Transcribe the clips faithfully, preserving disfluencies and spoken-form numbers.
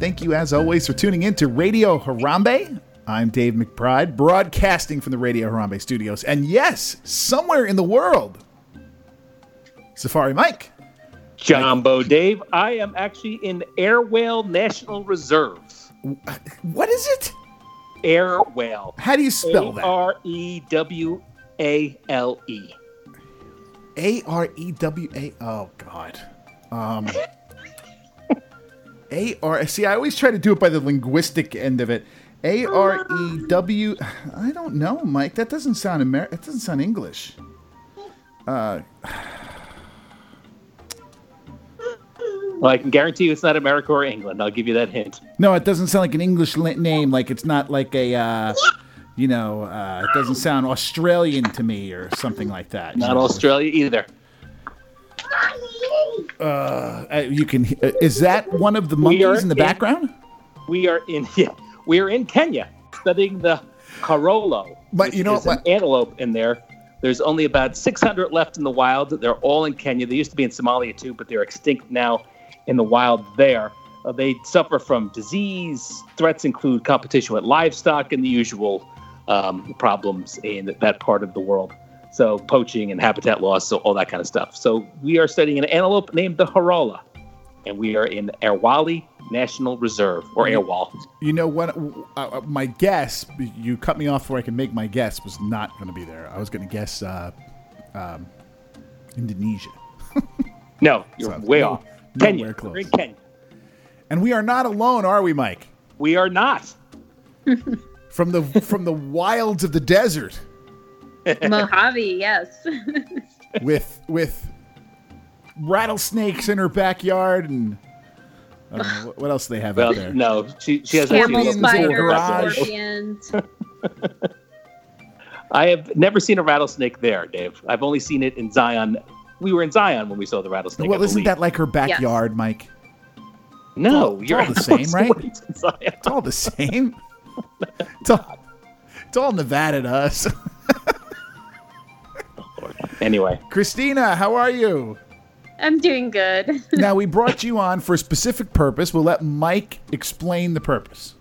Thank you, as always, for tuning in to Radio Harambe. I'm Dave McBride, broadcasting from the Radio Harambe studios. And yes, somewhere in the world, Safari Mike. Jumbo Dave, I am actually in Arawale National Reserve. What is it? Arawale. How do you spell that? A R E W A L E. A R E W A... Oh, God. Um... A R See, I always try to do it by the linguistic end of it. A R E W I don't know, Mike. That doesn't sound Amer. That doesn't sound English. Uh, well, I can guarantee you it's not America or England. I'll give you that hint. No, it doesn't sound like an English name. Like it's not like a, uh, you know, uh, it doesn't sound Australian to me or something like that. Not Australia either. Uh, you can. Uh, is that one of the monkeys in the in, background? We are in. Yeah, we are in Kenya studying the Karolo. But you know, there's an antelope in there. There's only about six hundred left in the wild. They're all in Kenya. They used to be in Somalia too, but they're extinct now in the wild there. Uh, they suffer from disease. Threats include competition with livestock and the usual um, problems in that part of the world. So poaching and habitat loss, so all that kind of stuff. So we are studying an antelope named the Harola, and we are in Arawale National Reserve, or Arawale. You know what? Uh, my guess, you cut me off before I could make my guess, was not going to be there. I was going to guess uh, um, Indonesia. No, you're so way no, off. Kenya. We're in Kenya. And we are not alone, are we, Mike? We are not. from the from the wilds of the desert. Mojave, yes. with with rattlesnakes in her backyard and I don't know, what else do they have well, out there? No, she she has scorpions in her garage. Scorpions. I have never seen a rattlesnake there, Dave. I've only seen it in Zion. We were in Zion when we saw the rattlesnake. Well, isn't that like her backyard, yes. Mike? No, it's you're all the same, right? It's all the same. It's all it's all Nevada to us. Anyway, Christina, how are you? I'm doing good. Now, we brought you on for a specific purpose. We'll let Mike explain the purpose.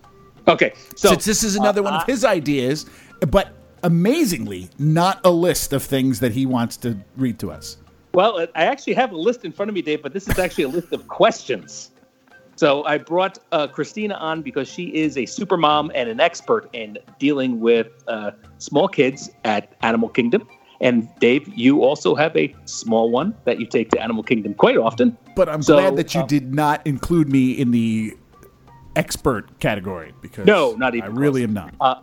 Okay. So, Since this is another uh, one of his ideas, but amazingly, not a list of things that he wants to read to us. Well, I actually have a list in front of me, Dave, but this is actually a list of questions. So I brought uh, Christina on because she is a supermom and an expert in dealing with uh, small kids at Animal Kingdom. And, Dave, you also have a small one that you take to Animal Kingdom quite often. But I'm so, glad that you um, did not include me in the expert category because no, not even I close. really am not. Uh,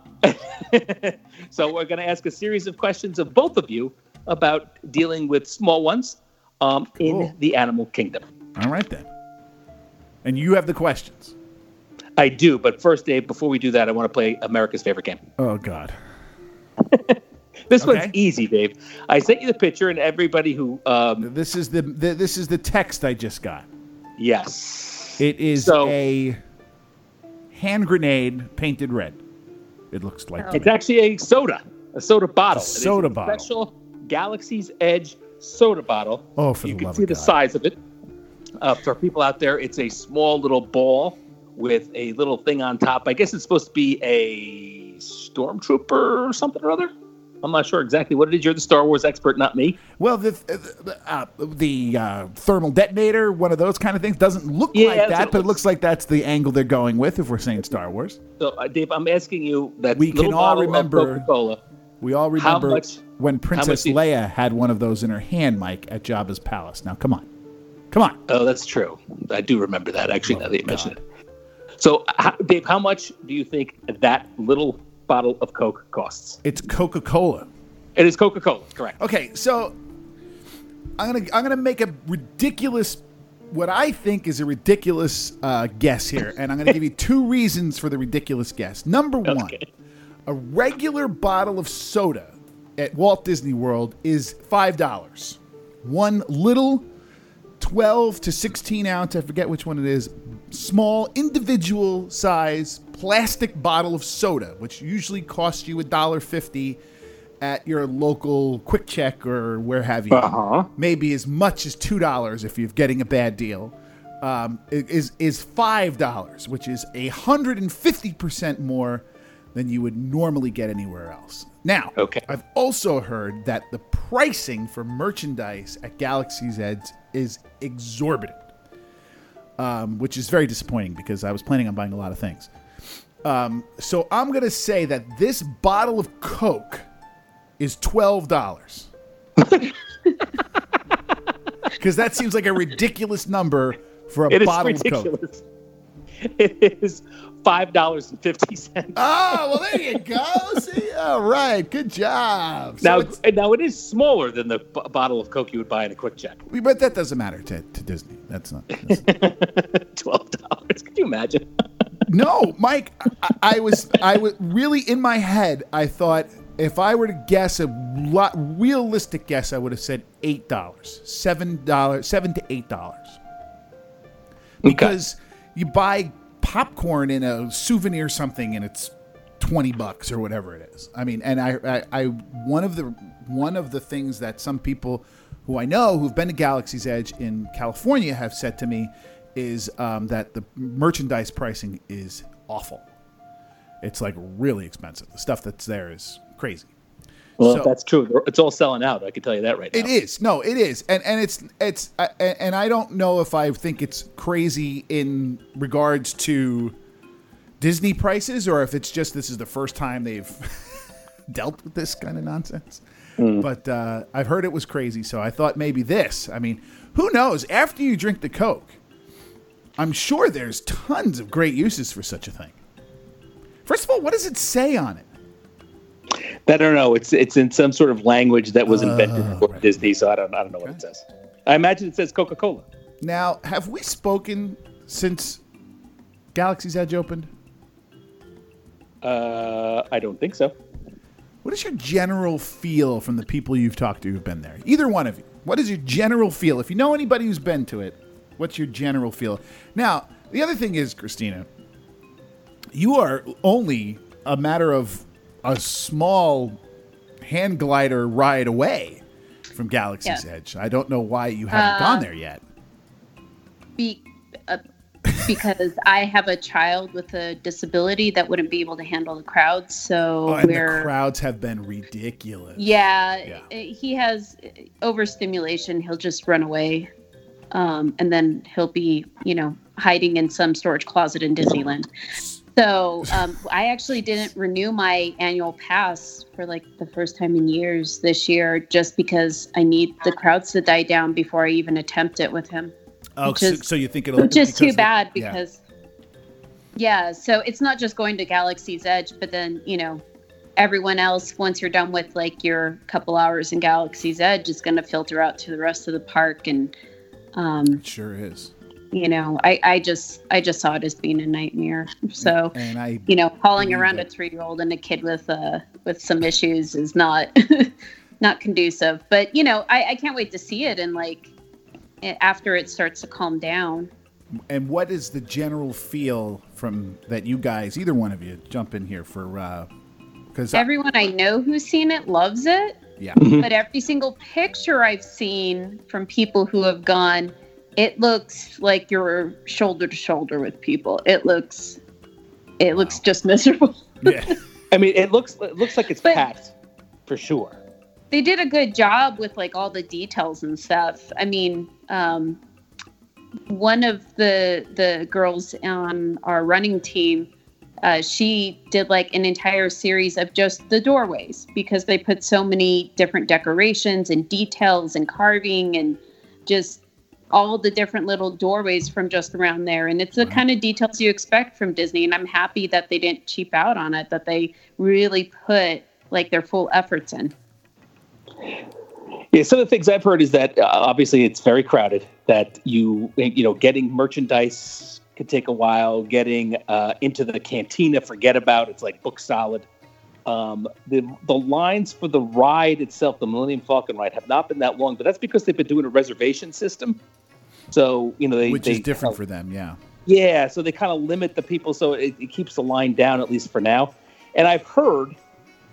so we're going to ask a series of questions of both of you about dealing with small ones um, cool. in the Animal Kingdom. All right, then. And you have the questions. I do. But first, Dave, before we do that, I want to play America's favorite game. Oh, God. This okay. one's easy, Dave. I sent you the picture, and everybody who um, this is the, the this is the text I just got. Yes, it is so, a hand grenade painted red. It looks like oh. it's actually a soda, a soda bottle, a soda it is a bottle, special Galaxy's Edge soda bottle. Oh, for you the love of God! You can see the size of it. Uh, for people out there, it's a small little ball with a little thing on top. I guess it's supposed to be a stormtrooper or something or other. I'm not sure exactly what it is. You're the Star Wars expert, not me. Well, the uh, the uh, thermal detonator, one of those kind of things, doesn't look yeah, like that, it but looks. it looks like that's the angle they're going with if we're saying Star Wars. So, uh, Dave, I'm asking you that we little can all bottle remember, of Coca-Cola. We all remember much, when Princess Leia you... had one of those in her hand, Mike, at Jabba's palace. Now, come on. Come on. Oh, that's true. I do remember that, actually, oh, now that you God. mentioned it. So, how, Dave, how much do you think that little bottle of Coke costs? It's Coca-Cola. It is Coca-Cola, correct. Okay, so I'm gonna I'm gonna make a ridiculous, what I think is a ridiculous uh, guess here, and I'm gonna give you two reasons for the ridiculous guess. Number one, okay. A regular bottle of soda at Walt Disney World is five dollars. One little twelve to sixteen ounce, I forget which one it is, small individual size plastic bottle of soda, which usually costs you a dollar fifty at your local Quick Check or where have you. Uh-huh. Maybe as much as two dollars if you're getting a bad deal. Um, is is five dollars, which is one hundred fifty percent more than you would normally get anywhere else. Now, okay. I've also heard that the pricing for merchandise at Galaxy's Edge is exorbitant, um, which is very disappointing because I was planning on buying a lot of things. Um, so I'm going to say that this bottle of Coke is twelve dollars. Because that seems like a ridiculous number for a it bottle of Coke. It is five dollars and fifty cents. Oh, well, there you go. See? All right. Good job. So now, now, it is smaller than the b- bottle of Coke you would buy at a Quick Check. But that doesn't matter to, to Disney. That's not. That's not. twelve dollars. Could you imagine? No, Mike. I, I was I was really in my head. I thought if I were to guess a lot, realistic guess, I would have said eight dollars, seven dollars, seven to eight dollars. Because okay. You buy popcorn in a souvenir something and it's twenty bucks or whatever it is. I mean, and I, I, I, one of the, one of the things that some people who I know who've been to Galaxy's Edge in California have said to me is um, that the merchandise pricing is awful. It's like really expensive. The stuff that's there is crazy. Well, so, if that's true, it's all selling out. I can tell you that right now. It is. No, it is. And and it's it's uh, and I don't know if I think it's crazy in regards to Disney prices or if it's just this is the first time they've dealt with this kind of nonsense. Mm. But uh, I've heard it was crazy, so I thought maybe this. I mean, who knows? After you drink the Coke, I'm sure there's tons of great uses for such a thing. First of all, what does it say on it? I don't know. It's it's in some sort of language that was invented uh, for right. Disney, so I don't I don't know okay. what it says. I imagine it says Coca-Cola. Now, have we spoken since Galaxy's Edge opened? Uh, I don't think so. What is your general feel from the people you've talked to who've been there? Either one of you. What is your general feel? If you know anybody who's been to it, what's your general feel? Now, the other thing is, Christina, you are only a matter of a small hand glider ride away from Galaxy's yeah. Edge. I don't know why you haven't uh, gone there yet. Be, uh, because I have a child with a disability that wouldn't be able to handle the crowds. So oh, and we're, the crowds have been ridiculous. Yeah, yeah. He has overstimulation. He'll just run away. Um, and then he'll be, you know, hiding in some storage closet in Disneyland. So um, I actually didn't renew my annual pass for like the first time in years this year, just because I need the crowds to die down before I even attempt it with him. Oh, so, is, so you think it'll? Which is too bad because, yeah. yeah. So it's not just going to Galaxy's Edge, but then you know, everyone else. Once you're done with like your couple hours in Galaxy's Edge, is going to filter out to the rest of the park, and um, it sure is. You know, I, I just I just saw it as being a nightmare. So, and I you know, hauling around it. a three-year-old and a kid with uh, with some issues is not not conducive. But, you know, I, I can't wait to see it and, like, after it starts to calm down. And what is the general feel from that you guys, either one of you, jump in here for... Uh, 'cause everyone I, I know who's seen it loves it. Yeah. But every single picture I've seen from people who have gone... It looks like you're shoulder to shoulder with people. It looks, it looks wow. just miserable. Yeah, I mean, it looks it looks like it's but packed for sure. They did a good job with like all the details and stuff. I mean, um, one of the the girls on our running team, uh, she did like an entire series of just the doorways because they put so many different decorations and details and carving and just. all the different little doorways from just around there. And it's the wow. kind of details you expect from Disney. And I'm happy that they didn't cheap out on it, that they really put like their full efforts in. Yeah, some of the things I've heard is that uh, obviously it's very crowded, that you, you know, getting merchandise could take a while, getting uh, into the cantina, forget about, it's like book solid. Um, the the lines for the ride itself, the Millennium Falcon ride, have not been that long, but that's because they've been doing a reservation system. So, you know, they... Which they, is different uh, for them, yeah. Yeah, so they kind of limit the people, so it, it keeps the line down, at least for now. And I've heard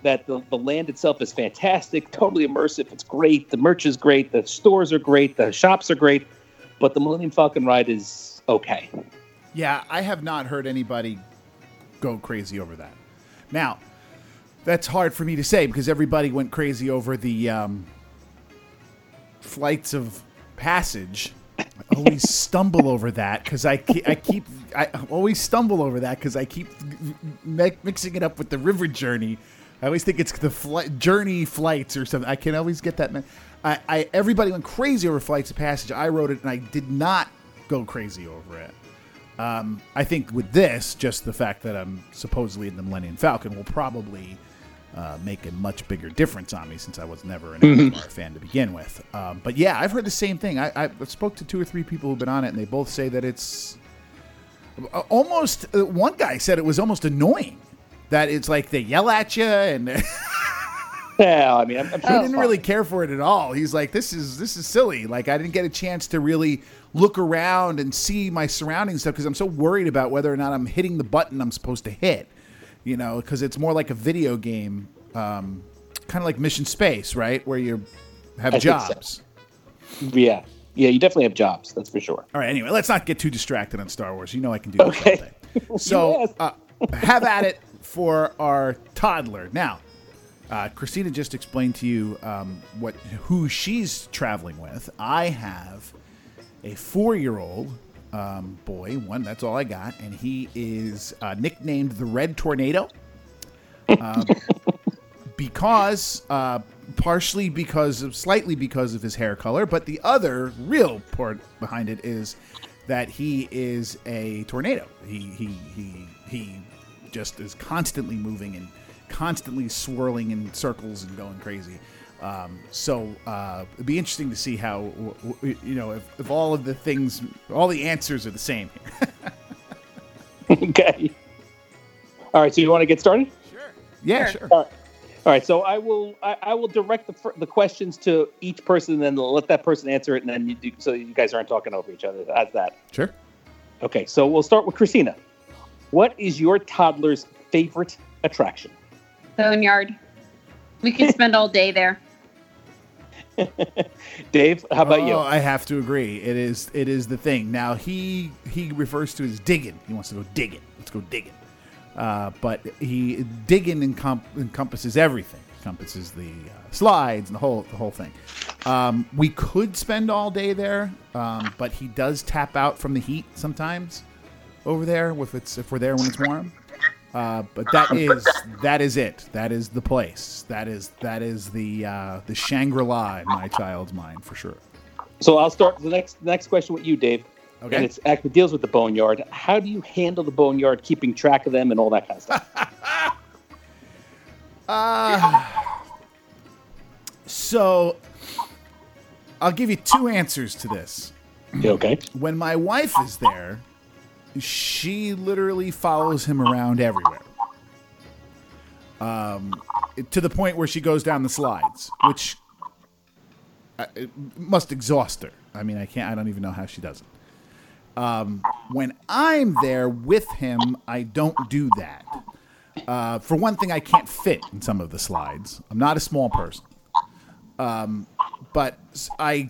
that the, the land itself is fantastic, totally immersive, it's great, the merch is great, the stores are great, the shops are great, but the Millennium Falcon ride is okay. Yeah, I have not heard anybody go crazy over that. Now... That's hard for me to say because everybody went crazy over the um, Flights of Passage. I always stumble over that because I keep, I keep I always stumble over that because I keep me- mixing it up with the River Journey. I always think it's the fl- Journey Flights or something. I can always get that. Man- I, I everybody went crazy over Flights of Passage. I wrote it and I did not go crazy over it. Um, I think with this, just the fact that I'm supposedly in the Millennium Falcon will probably. Uh, make a much bigger difference on me since I was never an mm-hmm. Avatar fan to begin with. Um, but yeah, I've heard the same thing. I, I spoke to two or three people who've been on it, and they both say that it's almost. Uh, one guy said it was almost annoying that it's like they yell at you, and yeah, I mean, I'm, I'm he didn't fun. really care for it at all. He's like, this is this is silly. Like I didn't get a chance to really look around and see my surroundings stuff because I'm so worried about whether or not I'm hitting the button I'm supposed to hit. You know, because it's more like a video game, um, kind of like Mission Space, right? Where you have I jobs. So. Yeah. Yeah, you definitely have jobs. That's for sure. All right. Anyway, let's not get too distracted on Star Wars. You know I can do that. Okay. So yes. uh, have at it for our toddler. Now, uh, Christina just explained to you um, what who she's traveling with. I have a four-year-old. Um, boy, one, that's all I got. And he is uh, nicknamed the Red Tornado uh, because, uh, partially because of, slightly because of his hair color. But the other real part behind it is that he is a tornado. He, he, he, he just is constantly moving and constantly swirling in circles and going crazy. Um, so uh, it'd be interesting to see how, you know, if, if all of the things, all the answers are the same. Okay. All right. So you want to get started? Sure. Yeah, sure. sure. All right. All right. So I will I, I will direct the the questions to each person, and then let that person answer it, and then you do, so you guys aren't talking over each other. That's that. Sure. Okay. So we'll start with Christina. What is your toddler's favorite attraction? Boneyard. We can spend all day there. Dave, how about oh, you? I have to agree. It is it is the thing. Now, he he refers to it as digging. He wants to go digging. Let's go digging. Uh, but he digging encom- encompasses everything. Encompasses the uh, slides and the whole, the whole thing. Um, we could spend all day there, um, but he does tap out from the heat sometimes over there if, it's, if we're there when it's warm. Uh, but that is that is it. That is the place. That is that is the uh, the Shangri-La in my child's mind for sure. So I'll start the next next question with you, Dave. Okay. And it's actually deals with the Boneyard. How do you handle the Boneyard, keeping track of them and all that kind of stuff? uh, so I'll give you two answers to this. Okay. When my wife is there, she literally follows him around everywhere, um, to the point where she goes down the slides, which I, it must exhaust her. I mean, I can't. I don't even know how she does it. Um, when I'm there with him, I don't do that. Uh, for one thing, I can't fit in some of the slides. I'm not a small person, um, but I.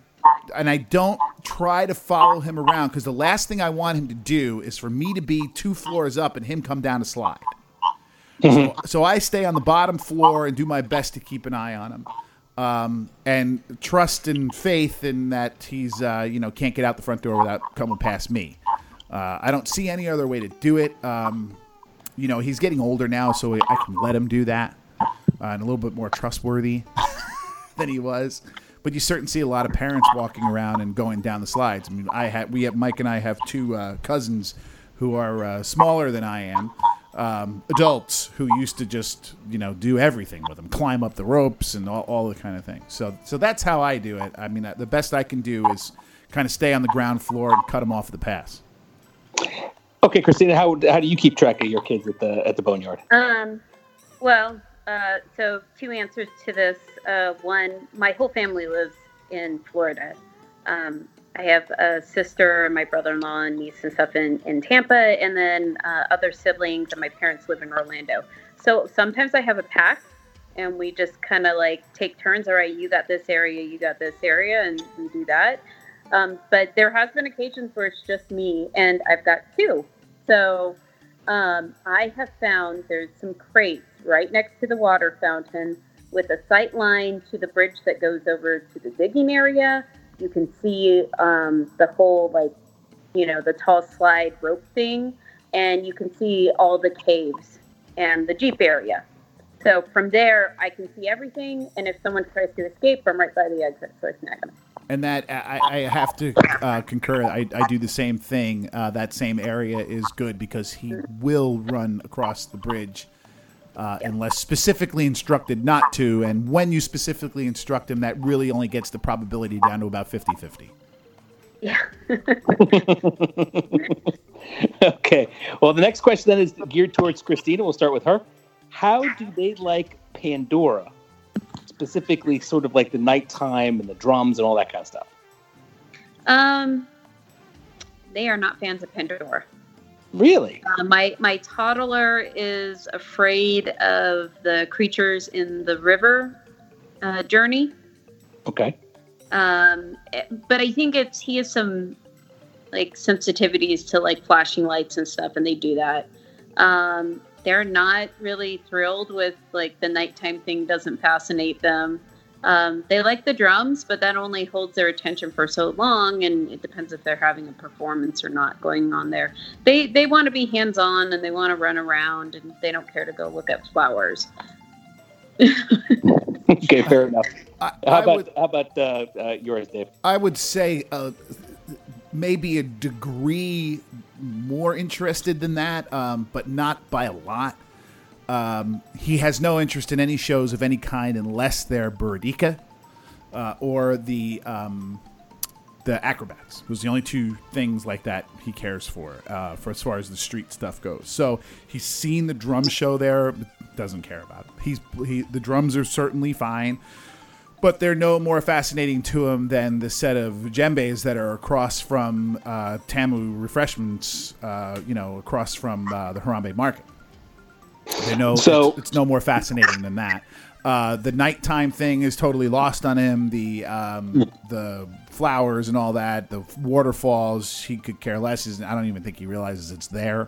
And I don't try to follow him around because the last thing I want him to do is for me to be two floors up and him come down a slide. Mm-hmm. So, so I stay on the bottom floor and do my best to keep an eye on him, um, and trust and faith in that he's, uh, you know, can't get out the front door without coming past me. Uh, I don't see any other way to do it. Um, you know, he's getting older now, so I can let him do that, uh, and a little bit more trustworthy than he was. but you certainly see a lot of parents walking around and going down the slides. I mean, I had we have Mike and I have two uh, cousins who are uh, smaller than I am, um, adults who used to just, you know, do everything with them, climb up the ropes and all, all the kind of thing. So, so that's how I do it. I mean, I, the best I can do is kind of stay on the ground floor and cut them off the pass. Okay, Christina, how how do you keep track of your kids at the at the Boneyard? Um, well, uh, so two answers to this. Uh, one, my whole family lives in Florida. Um, I have a sister and my brother-in-law and niece and stuff in, in Tampa, and then uh, other siblings, and my parents live in Orlando. So sometimes I have a pack, and we just kind of like take turns. All right, you got this area, you got this area, and we do that. Um, but there has been occasions where it's just me, and I've got two. So um, I have found there's some crates right next to the water fountain with a sight line to the bridge that goes over to the digging area. You can see um, the whole, like, you know, the tall slide rope thing, and you can see all the caves and the Jeep area. So from there, I can see everything, and if someone tries to escape, I'm right by the exit, so I snag them. And that, I, I have to uh, concur, I, I do the same thing. Uh, that same area is good because he will run across the bridge uh, yeah. unless specifically instructed not to. And when you specifically instruct him, that really only gets the probability down to about fifty-fifty. Yeah. Okay. Well, the next question then is geared towards Christina. We'll start with her. How do they like Pandora? Specifically, sort of like the nighttime and the drums and all that kind of stuff. Um, they are not fans of Pandora. Really? Uh, my my toddler is afraid of the creatures in the river uh, journey. Okay. Um, but I think it's he has some like sensitivities to like flashing lights and stuff, and they do that. Um. They're not really thrilled with, like, the nighttime thing doesn't fascinate them. Um, they like the drums, but that only holds their attention for so long, and it depends if they're having a performance or not going on there. They they want to be hands-on, and they want to run around, and they don't care to go look at flowers. Okay, fair enough. I, I how about, would, how about uh, uh, yours, Dave? I would say uh, maybe a degree more interested than that, um, but not by a lot. Um, he has no interest in any shows of any kind unless they're Burudika uh, or the um, the acrobats. It was the only two things like that he cares for, uh, for as far as the street stuff goes. So he's seen the drum show there, but doesn't care about it. He's he, the drums are certainly fine, but they're no more fascinating to him than the set of djembes that are across from uh, Tamu Refreshments, uh, you know, across from uh, the Harambe Market. They know so, it's, it's no more fascinating than that. Uh, the nighttime thing is totally lost on him. The um, the flowers and all that, the waterfalls, he could care less. He's, I don't even think he realizes it's there.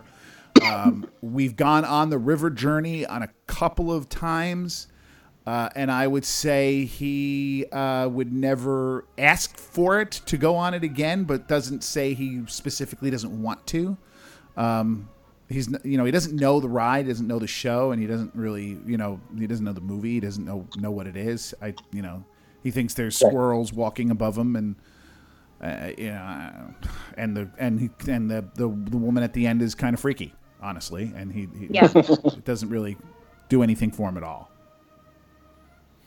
Um, we've gone on the river journey on a couple of times. Uh, and I would say he uh, would never ask for it to go on it again, but doesn't say he specifically doesn't want to. Um, he's, you know, he doesn't know the ride, doesn't know the show, and he doesn't really, you know, he doesn't know the movie, he doesn't know know what it is. I, you know, he thinks there's squirrels walking above him, and uh, you know, and the and he, and the, the the woman at the end is kind of freaky, honestly, and he, he yeah. doesn't really do anything for him at all.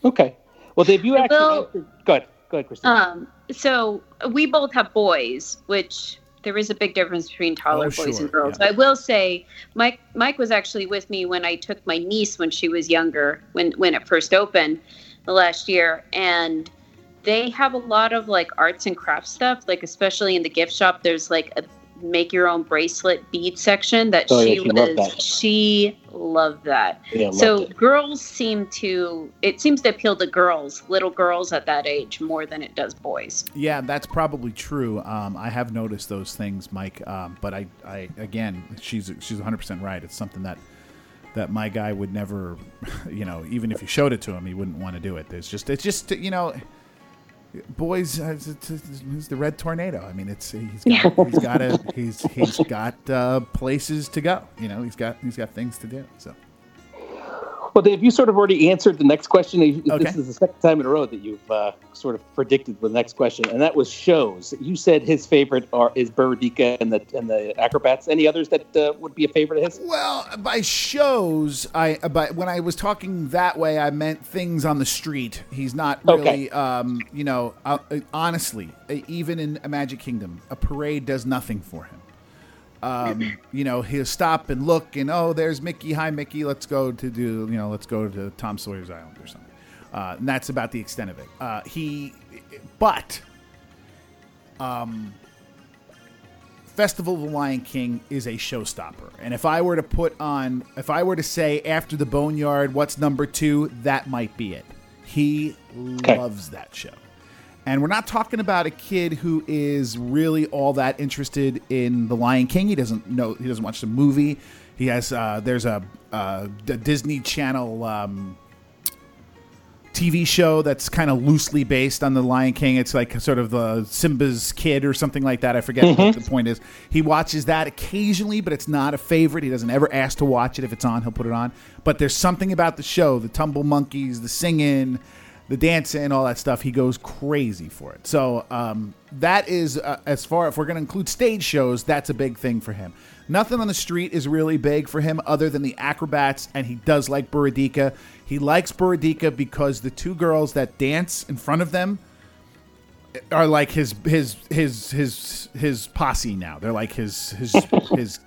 Okay. Well, Dave, you actually... Well, answered... Go ahead. Go ahead, Christine. Um, so we both have boys, which there is a big difference between toddler oh, boys sure. and girls. Yeah. I will say Mike Mike was actually with me when I took my niece when she was younger, when, when it first opened the last year. And they have a lot of, like, arts and crafts stuff, like, especially in the gift shop. There's, like, a make-your-own bracelet bead section that oh, she yeah, she was... Loved that. She loved that. Yeah, so loved girls seem to... It seems to appeal to girls, little girls at that age, more than it does boys. Yeah, that's probably true. Um, I have noticed those things, Mike. Um, but, I, I again, she's she's one hundred percent right. It's something that, that my guy would never... You know, even if you showed it to him, he wouldn't want to do it. It's just, it's just, you know... Boys, it's the Red Tornado. I mean, it's he's got he's got a, he's he's got uh, places to go. You know, he's got he's got things to do. So, Well, Dave, you sort of already answered the next question. Okay. This is the second time in a row that you've uh, sort of predicted the next question, and that was shows. You said his favorite are is Burudika and the and the acrobats. Any others that uh, would be a favorite of his? Well, by shows, I by, when I was talking that way, I meant things on the street. He's not really, okay. um, you know, uh, honestly, even in Magic Kingdom, a parade does nothing for him. Um, you know, he'll stop and look and, oh, there's Mickey. Hi, Mickey. Let's go to do, you know, let's go to Tom Sawyer's Island or something. Uh, and that's about the extent of it. Uh, he, but, um, Festival of the Lion King is a showstopper. And if I were to put on, if I were to say after the Boneyard, what's number two, that might be it. He okay. loves that show. And we're not talking about a kid who is really all that interested in The Lion King. He doesn't know. He doesn't watch the movie. He has. Uh, there's a, uh, a Disney Channel um, T V show that's kind of loosely based on The Lion King. It's like sort of the Simba's Kid or something like that. I forget mm-hmm. what the point is. He watches that occasionally, but it's not a favorite. He doesn't ever ask to watch it. If it's on, he'll put it on. But there's something about the show: the tumble monkeys, the singing, the dancing, all that stuff. He goes crazy for it. So um, that is, uh, as far, if we're going to include stage shows, that's a big thing for him. Nothing on the street is really big for him other than the acrobats, and he does like Burudika. He likes Burudika because the two girls that dance in front of them are like his his his his his posse now. They're like his his his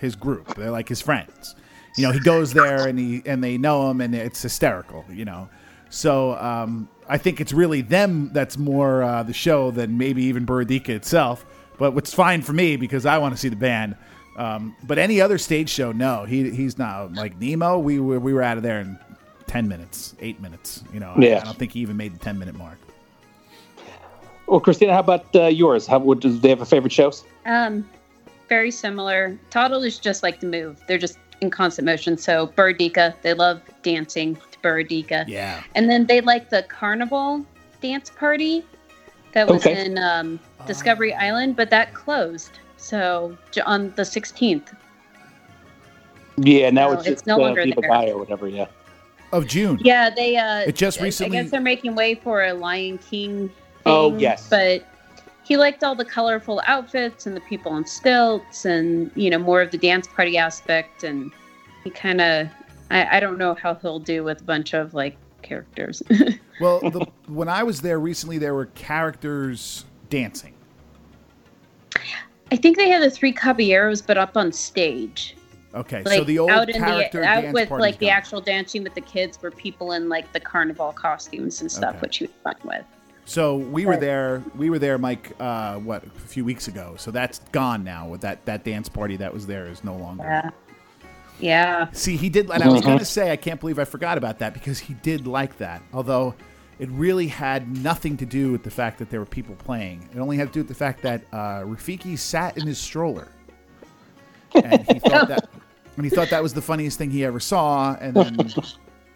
his group. They're like his friends. You know, he goes there and he and they know him, and it's hysterical. You know. So um, I think it's really them that's more uh, the show than maybe even Burudika itself. But it's fine for me because I want to see the band. Um, but any other stage show, no, he he's not like Nemo. We were we were out of there in ten minutes, eight minutes. You know, yeah. I, I don't think he even made the ten minute mark. Well, Christina, how about uh, yours? How would do they have a favorite shows? Um, very similar. Toddlers just like to move. They're just in constant motion. So Burudika, they love dancing. Burudika. Yeah. And then they like the carnival dance party that was okay. in um, Discovery uh, Island, but that closed. So on the sixteenth. Yeah, now so it's, it's just, no uh, longer there. Buy or whatever, yeah. Of June. Yeah, they uh, it just recently I guess they're making way for a Lion King thing, oh, yes. But he liked all the colorful outfits and the people on stilts and, you know, more of the dance party aspect, and he kind of I, I don't know how he'll do with a bunch of, like, characters. Well, the, when I was there recently, there were characters dancing. I think they had the three caballeros, but up on stage. Okay, like, so the old out character in the, dance out with, like, the gone. Actual dancing with the kids were people in, like, the carnival costumes and stuff, okay. which you would fun with. So we were there, we were there, Mike, uh, what, a few weeks ago. So that's gone now. With that, that dance party that was there is no longer. Yeah. Yeah. See, he did, and I was going to say, I can't believe I forgot about that because he did like that. Although it really had nothing to do with the fact that there were people playing. It only had to do with the fact that uh, Rafiki sat in his stroller, and he thought that, and he thought that was the funniest thing he ever saw, and then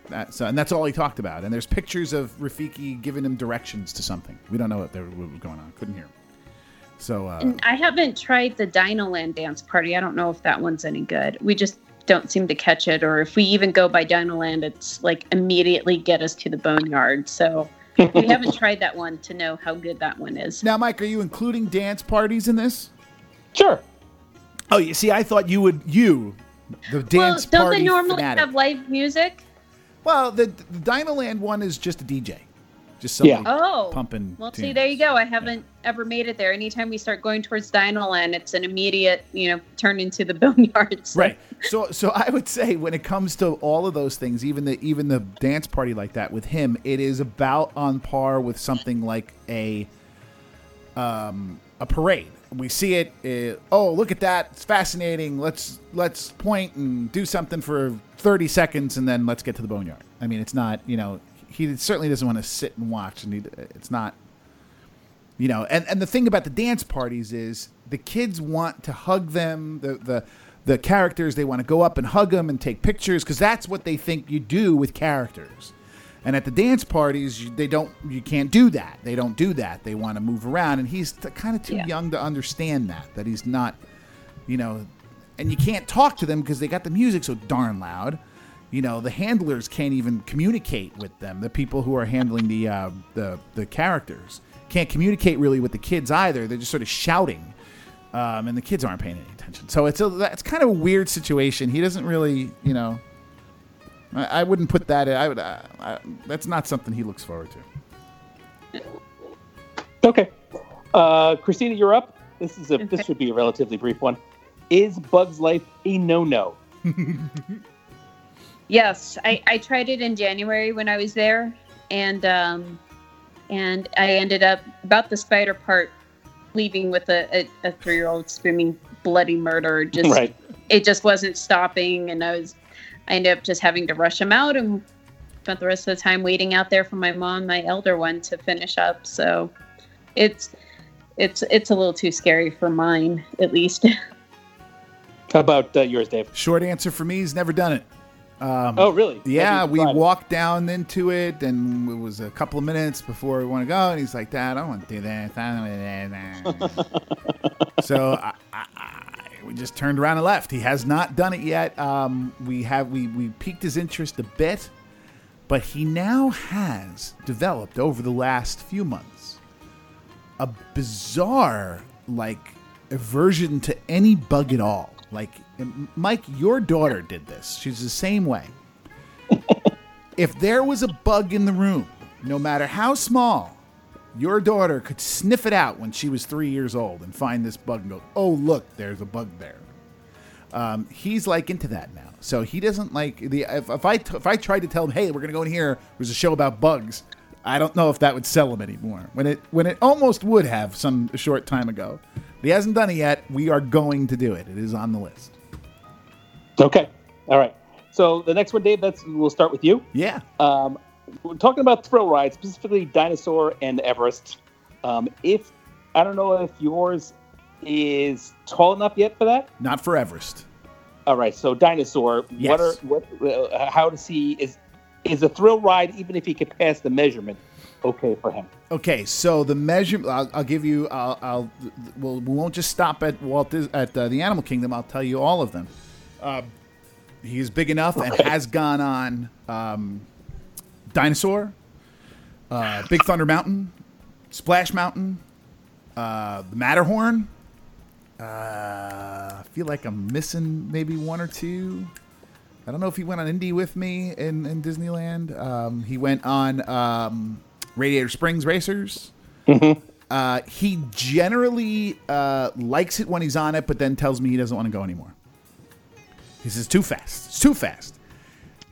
that, so, and that's all he talked about. And there's pictures of Rafiki giving him directions to something. We don't know what, there, what was going on. Couldn't hear him. So uh, and I haven't tried the Dinoland dance party. I don't know if that one's any good. We just don't seem to catch it, or if we even go by Dinoland, it's like immediately get us to the Boneyard. So we haven't tried that one to know how good that one is. Now, Mike, are you including dance parties in this? Sure. Oh, you see, I thought you would, you, the dance well, party fanatic. Don't they normally fanatic. have live music? Well, the, the Dinoland one is just a D J. Just somebody yeah. oh. pumping Well, tunes. See, there you go. I haven't yeah. ever made it there. Anytime we start going towards Dinoland, it's an immediate, you know, turn into the Boneyard. So. Right. So so I would say when it comes to all of those things, even the even the dance party like that with him, it is about on par with something like a um a parade. We see it, it oh, look at that. It's fascinating. Let's let's point and do something for thirty seconds and then let's get to the Boneyard. I mean, it's not, you know, he certainly doesn't want to sit and watch, and he, it's not, you know. And, and the thing about the dance parties is the kids want to hug them, the the the characters. They want to go up and hug them and take pictures because that's what they think you do with characters. And at the dance parties, you, they don't, you can't do that. They don't do that. They want to move around, and he's t- kind of too yeah. young to understand that. That he's not, you know, and you can't talk to them because they got the music so darn loud. you know, the handlers can't even communicate with them. The people who are handling the uh, the the characters can't communicate really with the kids either. They're just sort of shouting, um, and the kids aren't paying any attention. So it's a, it's kind of a weird situation. He doesn't really, you know, I, I wouldn't put that. I would. I, I, that's not something he looks forward to. Okay, uh, Christina, you're up. This is a. This should be a relatively brief one. Is Bug's Life a no-no? Yes, I, I tried it in January when I was there, and um, and I ended up, about the spider part, leaving with a, a, a three-year-old screaming bloody murder. Just right. It just wasn't stopping, and I was I ended up just having to rush him out and spent the rest of the time waiting out there for my mom, my elder one, to finish up. So it's it's it's a little too scary for mine, at least. How about uh, yours, Dave? Short answer for me is never done it. Um, oh, really? Yeah, we walked down into it, and it was a couple of minutes before we want to go, and he's like, Dad, I don't want to do that. So I, I, I, we just turned around and left. He has not done it yet. Um, we have we, we piqued his interest a bit, but he now has developed over the last few months a bizarre, like, aversion to any bug at all. Like, Mike, your daughter did this. She's the same way. If there was a bug in the room, no matter how small, your daughter could sniff it out when she was three years old and find this bug and go, oh, look, there's a bug there. Um, he's, like, into that now. So he doesn't like the. If, if I t- if I tried to tell him, hey, we're going to go in here, there's a show about bugs, I don't know if that would sell him anymore. When it, when it almost would have some a short time ago. He hasn't done it yet. We are going to do it. It is on the list. Okay. All right. So the next one, Dave, that's we'll start with you. Yeah. Um, we're talking about thrill rides, specifically Dinosaur and Everest. Um, if I don't know if yours is tall enough yet for that. Not for Everest. All right. So Dinosaur. Yes. What are what? Uh, how does he is is a thrill ride even if he could pass the measurement? Okay for him. Okay, so the measurement. I'll, I'll give you. I'll. I'll we'll, we won't just stop at Walt Dis- at uh, the Animal Kingdom. I'll tell you all of them. Uh, he is big enough and has gone on um, Dinosaur, uh, Big Thunder Mountain, Splash Mountain, uh, the Matterhorn. Uh, I feel like I'm missing maybe one or two. I don't know if he went on Indy with me in, in Disneyland. Um, he went on. Um, Radiator Springs Racers. Mm-hmm. Uh, he generally uh, likes it when he's on it, but then tells me he doesn't want to go anymore. He says, too fast. It's too fast.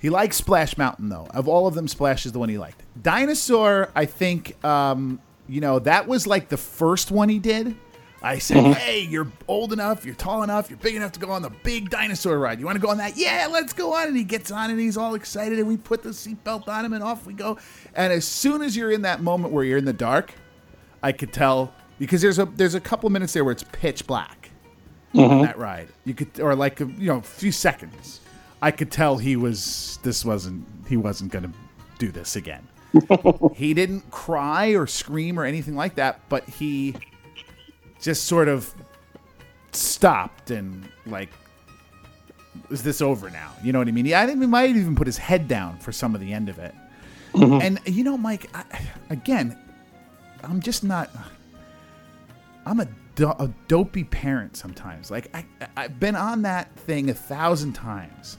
He likes Splash Mountain, though. Of all of them, Splash is the one he liked. Dinosaur, I think, um, you know, that was like the first one he did. I said, mm-hmm. Hey, you're old enough, you're tall enough, you're big enough to go on the big dinosaur ride. You want to go on that? Yeah, let's go on. And he gets on and he's all excited and we put the seatbelt on him and off we go. And as soon as you're in that moment where you're in the dark, I could tell because there's a there's a couple minutes there where it's pitch black mm-hmm. on that ride. You could or like a, you know a few seconds. I could tell he was this wasn't he wasn't going to do this again. He didn't cry or scream or anything like that, but he just sort of stopped and like, is this over now? You know what I mean? I think he might even put his head down for some of the end of it. Mm-hmm. And you know, Mike, I, again, I'm just not. I'm a, do- a dopey parent sometimes. Like I, I've been on that thing a thousand times.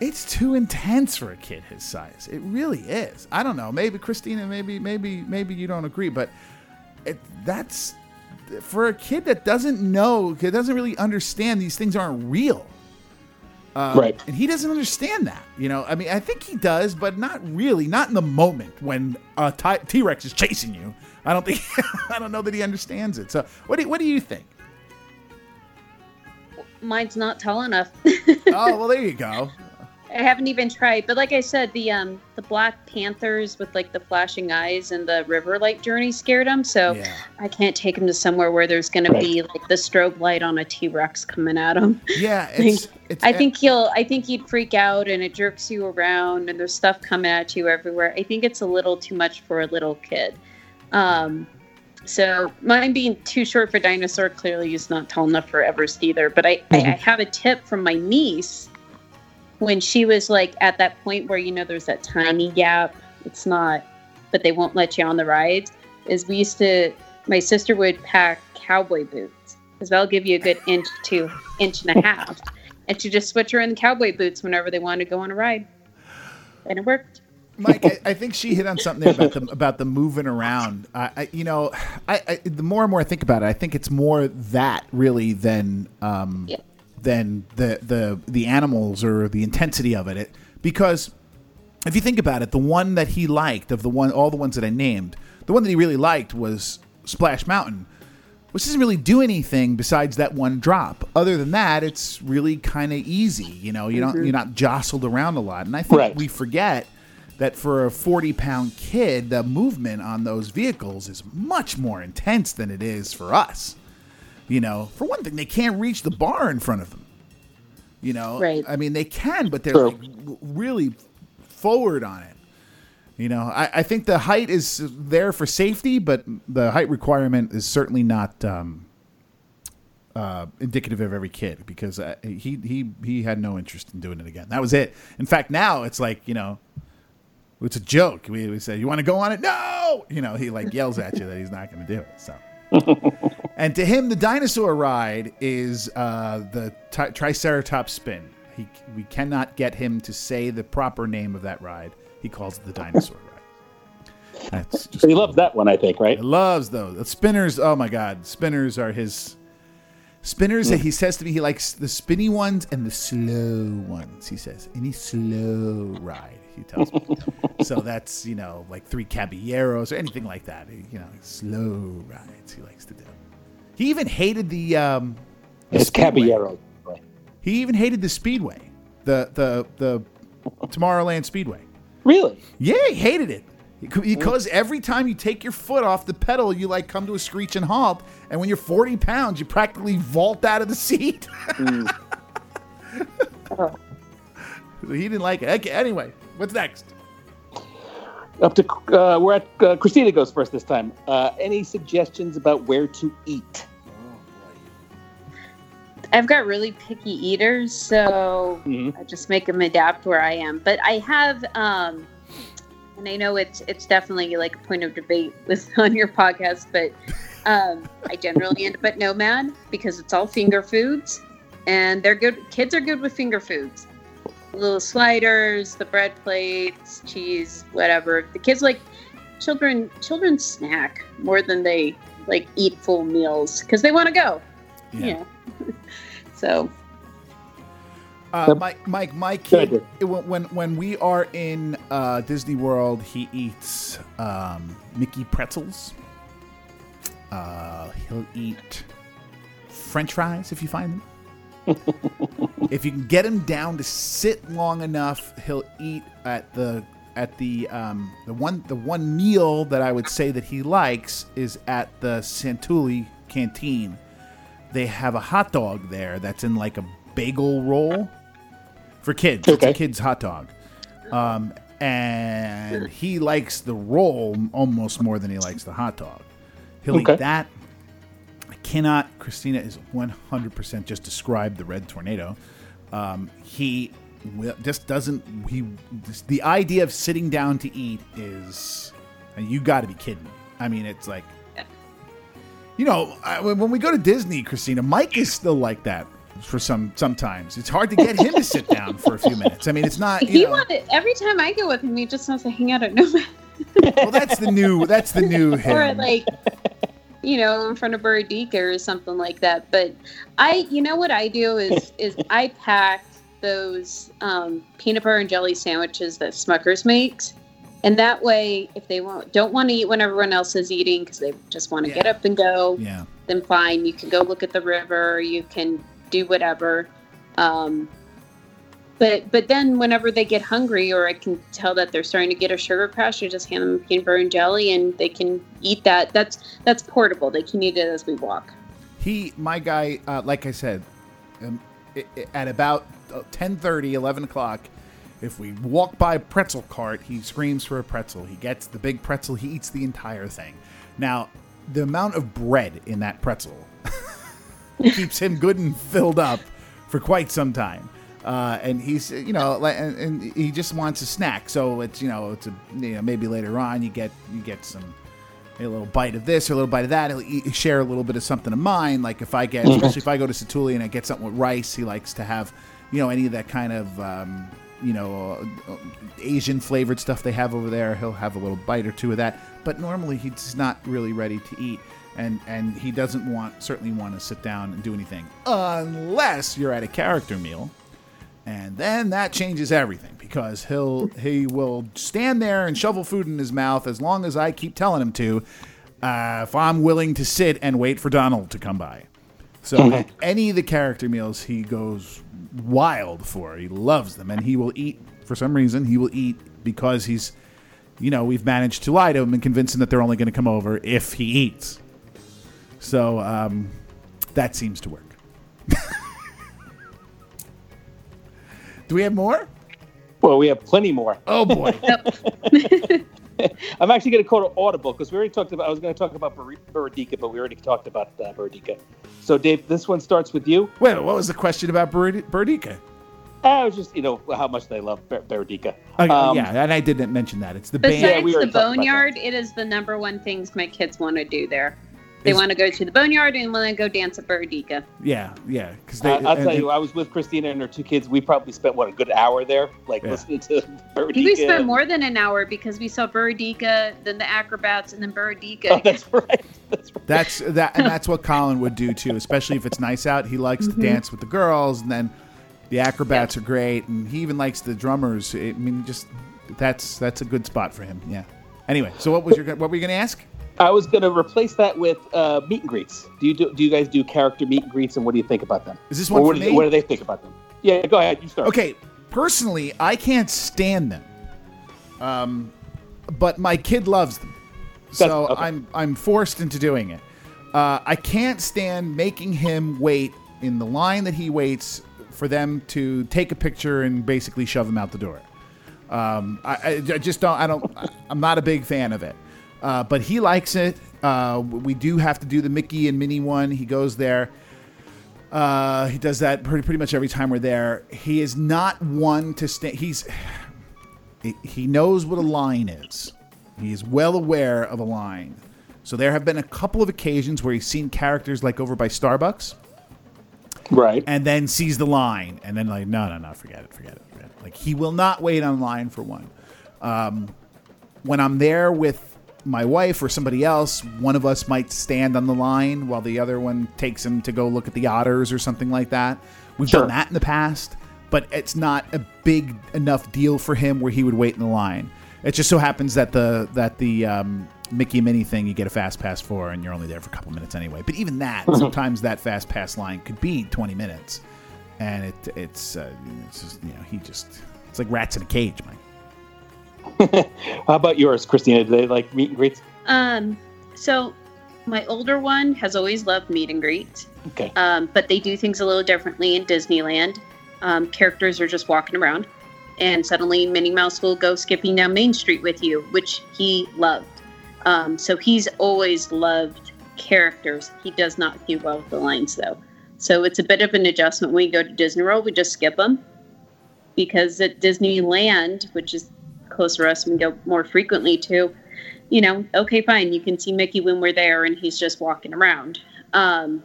It's too intense for a kid his size. It really is. I don't know. Maybe Christina. Maybe maybe maybe you don't agree, but it, that's. For a kid that doesn't know, that doesn't really understand, these things aren't real. Um, right. And he doesn't understand that. You know, I mean, I think he does, but not really. Not in the moment when a t- T-Rex is chasing you. I don't think, I don't know that he understands it. So what do, what do you think? Mine's not tall enough. Oh, well, there you go. I haven't even tried. But like I said, the um the Black Panthers with like the flashing eyes and the River Light Journey scared him. So yeah. I can't take him to somewhere where there's going right. to be like the strobe light on a T-Rex coming at him. Yeah. It's, like, it's, I think he'll I think he'd freak out and it jerks you around and there's stuff coming at you everywhere. I think it's a little too much for a little kid. Um So mine being too short for Dinosaur clearly is not tall enough for Everest either. But I, mm-hmm. I, I have a tip from my niece. when she was like at that point where, you know, there's that tiny gap, it's not, but they won't let you on the rides, is we used to, my sister would pack cowboy boots because they'll give you a good inch to inch and a half. And she just switch her in the cowboy boots whenever they wanted to go on a ride. And it worked. Mike, I, I think she hit on something there about the, about the moving around. Uh, I, you know, I, I, the more and more I think about it, I think it's more that really than um, yeah. than the, the the animals or the intensity of it. it. Because if you think about it, the one that he liked of the one, all the ones that I named, the one that he really liked was Splash Mountain, which doesn't really do anything besides that one drop. Other than that, it's really kind of easy. You know, you don't mm-hmm. you're not jostled around a lot, and I think right. we forget that for a forty-pound kid, the movement on those vehicles is much more intense than it is for us. You know, for one thing, they can't reach the bar in front of them. You know, right. I mean, they can, but they're like really forward on it. You know, I, I think the height is there for safety, but the height requirement is certainly not um, uh, indicative of every kid, because uh, he he he had no interest in doing it again. That was it. In fact, now it's like, you know, it's a joke. We, we say, you want to go on it? No! You know, he like yells at you that he's not going to do it. So, and to him, the dinosaur ride is uh, the tri- Triceratops spin. He, we cannot get him to say the proper name of that ride. He calls it the dinosaur ride. That's just so he cool. loves that one, I think, right? He loves those. The spinners, oh my God. Spinners are his... Spinners, mm. he says to me, he likes the spinny ones and the slow ones, he says. Any slow ride, he tells me. So that's, you know, like Three Caballeros or anything like that. You know, like slow rides he likes to do. He even hated the... Um, the it's Caballero. He even hated the Speedway, the, the, the Tomorrowland Speedway. Really? Yeah, he hated it. Because every time you take your foot off the pedal, you like come to a screech and halt. And when you're forty pounds, you practically vault out of the seat. Mm. Oh. He didn't like it. Okay, anyway, what's next? Up to uh, we're at uh, Christina goes first this time. Uh, any suggestions about where to eat? I've got really picky eaters, so mm-hmm. I just make them adapt where I am. But I have. Um, And I know it's it's definitely like a point of debate with on your podcast, but um, I generally end up at Nomad because it's all finger foods, and they're good. Kids are good with finger foods, the little sliders, the bread plates, cheese, whatever. The kids like children. Children snack more than they like eat full meals because they want to go. Yeah. You know? So. Uh, Mike, Mike, my kid, when when we are in uh, Disney World, he eats um, Mickey pretzels. Uh, he'll eat French fries if you find them. If you can get him down to sit long enough, he'll eat at the at the um, the one the one meal that I would say that he likes is at the Santulli Canteen. They have a hot dog there that's in like a bagel roll. For kids, okay. It's a kid's hot dog, um, and he likes the roll almost more than he likes the hot dog. He'll okay. eat that. I cannot. Christina is one hundred percent just described the Red Tornado. Um, he will, just doesn't. He just, the idea of sitting down to eat is, and you got to be kidding me. I mean, it's like, you know, I, when we go to Disney, Christina, Mike is still like that. For some, sometimes it's hard to get him to sit down for a few minutes. I mean, it's not. You he know, wanted every time I go with him, he just wants to hang out at Nomad. Well, that's the new. That's the new him. Or like, you know, in front of Burudika or something like that. But I, you know, what I do is is I pack those um, peanut butter and jelly sandwiches that Smucker's makes, and that way, if they won't, don't want to eat when everyone else is eating because they just want to yeah. get up and go, yeah. then fine, you can go look at the river. You can. Do whatever, um, but but then whenever they get hungry, or I can tell that they're starting to get a sugar crash, I just hand them peanut butter and jelly, and they can eat that. That's that's portable. They can eat it as we walk. He, my guy, uh, like I said, um, it, it, at about ten thirty, eleven o'clock, if we walk by a pretzel cart, he screams for a pretzel. He gets the big pretzel. He eats the entire thing. Now, the amount of bread in that pretzel. Keeps him good and filled up for quite some time. Uh, and he's, you know, and, and he just wants a snack. So it's, you know, it's a, you know, maybe later on you get you get some a little bite of this or a little bite of that. He'll eat, share a little bit of something of mine. Like if I get, mm-hmm. especially if I go to Setuli and I get something with rice, he likes to have, you know, any of that kind of, um, you know, uh, Asian flavored stuff they have over there. He'll have a little bite or two of that. But normally he's not really ready to eat. And and he doesn't want certainly want to sit down and do anything unless you're at a character meal. And then that changes everything, because he'll he will stand there and shovel food in his mouth as long as I keep telling him to, uh, if I'm willing to sit and wait for Donald to come by. So mm-hmm. any of the character meals he goes wild for. He loves them, and he will eat for some reason. He will eat because he's, you know, we've managed to lie to him and convince him that they're only going to come over if he eats. So um, that seems to work. Do we have more? Well, we have plenty more. Oh, boy. I'm actually going to quote an audible, because we already talked about, I was going to talk about Bur- Burudika, but we already talked about uh, Burudika. So, Dave, this one starts with you. Wait, what was the question about Burud- Burudika? I was just, you know, how much they love Bur- Burudika. Okay, um, yeah, and I didn't mention that. It's the Besides band. Yeah, we the Boneyard, it is the number one things my kids want to do there. They want to go to the Boneyard and want to go dance at Burudika. Yeah, yeah. Cause they, uh, I'll and, tell you, I was with Christina and her two kids. We probably spent, what, a good hour there, like yeah. listening to Burudika. I think we spent more than an hour, because we saw Burudika, then the acrobats, and then Burudika. Oh, that's right. That's right. That's that, and that's what Colin would do too, especially if it's nice out. He likes mm-hmm. to dance with the girls, and then the acrobats yeah. are great, and he even likes the drummers. I mean, just that's that's a good spot for him. Yeah. Anyway, so what was your what were you going to ask? I was going to replace that with uh, meet and greets. Do you do, do you guys do character meet and greets, and what do you think about them? Is this one or what for do, me? What do they think about them? Yeah, go ahead. You start. Okay. Personally, I can't stand them. Um, but my kid loves them. So okay. I'm I'm forced into doing it. Uh, I can't stand making him wait in the line that he waits for them to take a picture and basically shove him out the door. Um, I, I just don't, I don't, I'm not a big fan of it. Uh, but he likes it. Uh, we do have to do the Mickey and Minnie one. He goes there. Uh, he does that pretty pretty much every time we're there. He is not one to stand. He's he knows what a line is. He is well aware of a line. So there have been a couple of occasions where he's seen characters like over by Starbucks, right? And then sees the line, and then like no no no forget it forget it forget it. Like he will not wait on line for one. Um, when I'm there with my wife or somebody else, one of us might stand on the line while the other one takes him to go look at the otters or something like that. We've sure. done that in the past, but it's not a big enough deal for him where he would wait in the line. It just so happens that the that the um, Mickey and Minnie thing you get a fast pass for, and you're only there for a couple minutes anyway. But even that, sometimes that fast pass line could be twenty minutes, and it it's, uh, it's just, you know, he just it's like rats in a cage, Mike. How about yours, Christina? Do they like meet and greets? Um, so my older one has always loved meet and greet. Okay. Um, but they do things a little differently in Disneyland. Um, characters are just walking around, and suddenly Minnie Mouse will go skipping down Main Street with you, which he loved. Um, so he's always loved characters. He does not do well with the lines, though. So it's a bit of an adjustment. When we go to Disney World, we just skip them, because at Disneyland, which is closer to us and go more frequently to, you know, okay, fine, you can see Mickey when we're there, and he's just walking around. Um,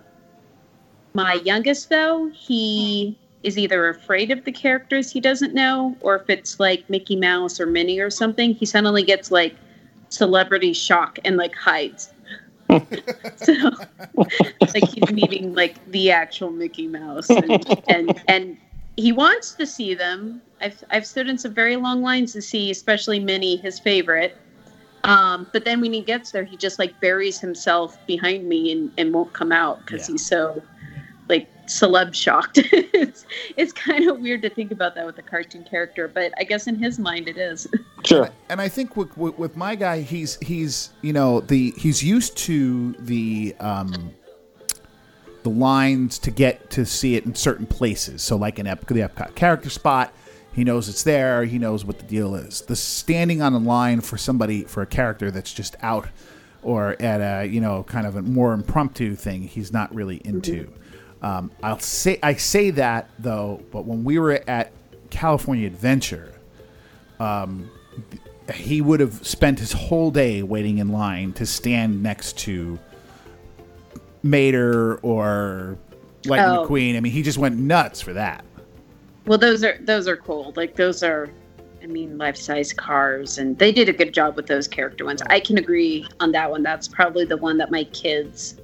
my youngest, though, he is either afraid of the characters he doesn't know, or if it's like Mickey Mouse or Minnie or something, he suddenly gets like celebrity shock and like hides. So like he's meeting like the actual Mickey Mouse, and and, and he wants to see them. I've I've stood in some very long lines to see, especially Minnie, his favorite. Um, but then when he gets there, he just like buries himself behind me and, and won't come out because yeah. he's so like celeb shocked. it's it's kind of weird to think about that with a cartoon character, but I guess in his mind it is. Sure. And I think with, with, with my guy, he's he's you know the he's used to the. Um, the lines to get to see it in certain places. So like in Ep- the Epcot character spot, he knows it's there. He knows what the deal is. The standing on a line for somebody, for a character that's just out or at a, you know, kind of a more impromptu thing, he's not really into. Mm-hmm. Um, I'll say I say that though, but when we were at California Adventure, um, he would have spent his whole day waiting in line to stand next to Mater or Lightning oh. McQueen. I mean, he just went nuts for that. Well, those are those are cool. Like those are, I mean, life-size cars, and they did a good job with those character ones. I can agree on that one. That's probably the one that my kids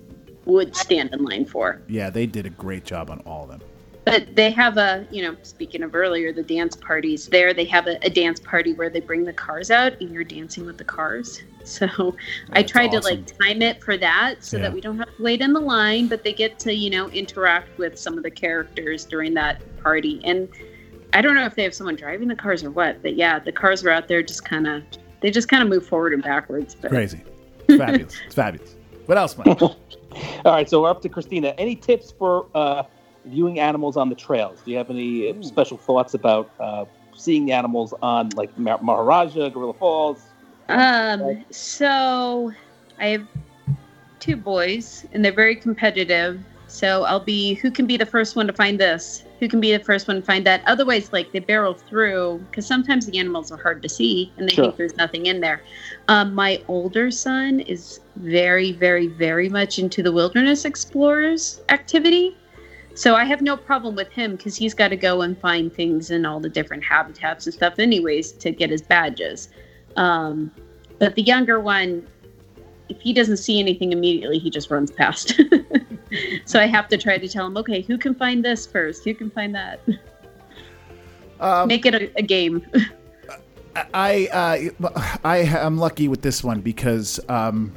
would stand in line for. Yeah, they did a great job on all of them. But they have a, you know, speaking of earlier, the dance parties there, they have a, a dance party where they bring the cars out and you're dancing with the cars. So oh, I tried awesome. to like time it for that so yeah. that we don't have to wait in the line, but they get to, you know, interact with some of the characters during that party. And I don't know if they have someone driving the cars or what, but yeah, the cars were out there just kind of, they just kind of move forward and backwards. But. Crazy. It's fabulous. It's fabulous. What else, Mike? All right, so we're up to Christina. Any tips for uh, viewing animals on the trails? Do you have any Ooh. special thoughts about uh, seeing the animals on, like, Maharaja, Gorilla Falls? Um, so I have two boys, and they're very competitive. So I'll be, who can be the first one to find this? Who can be the first one to find that? Otherwise, like, they barrel through, because sometimes the animals are hard to see, and they sure. think there's nothing in there. Um, my older son is very, very, very much into the Wilderness Explorers activity. So I have no problem with him, because he's got to go and find things in all the different habitats and stuff anyways to get his badges. Um, but the younger one, if he doesn't see anything immediately, he just runs past. So I have to try to tell him, okay, who can find this first? Who can find that? Um, Make it a, a game. I, uh, I am lucky with this one because um,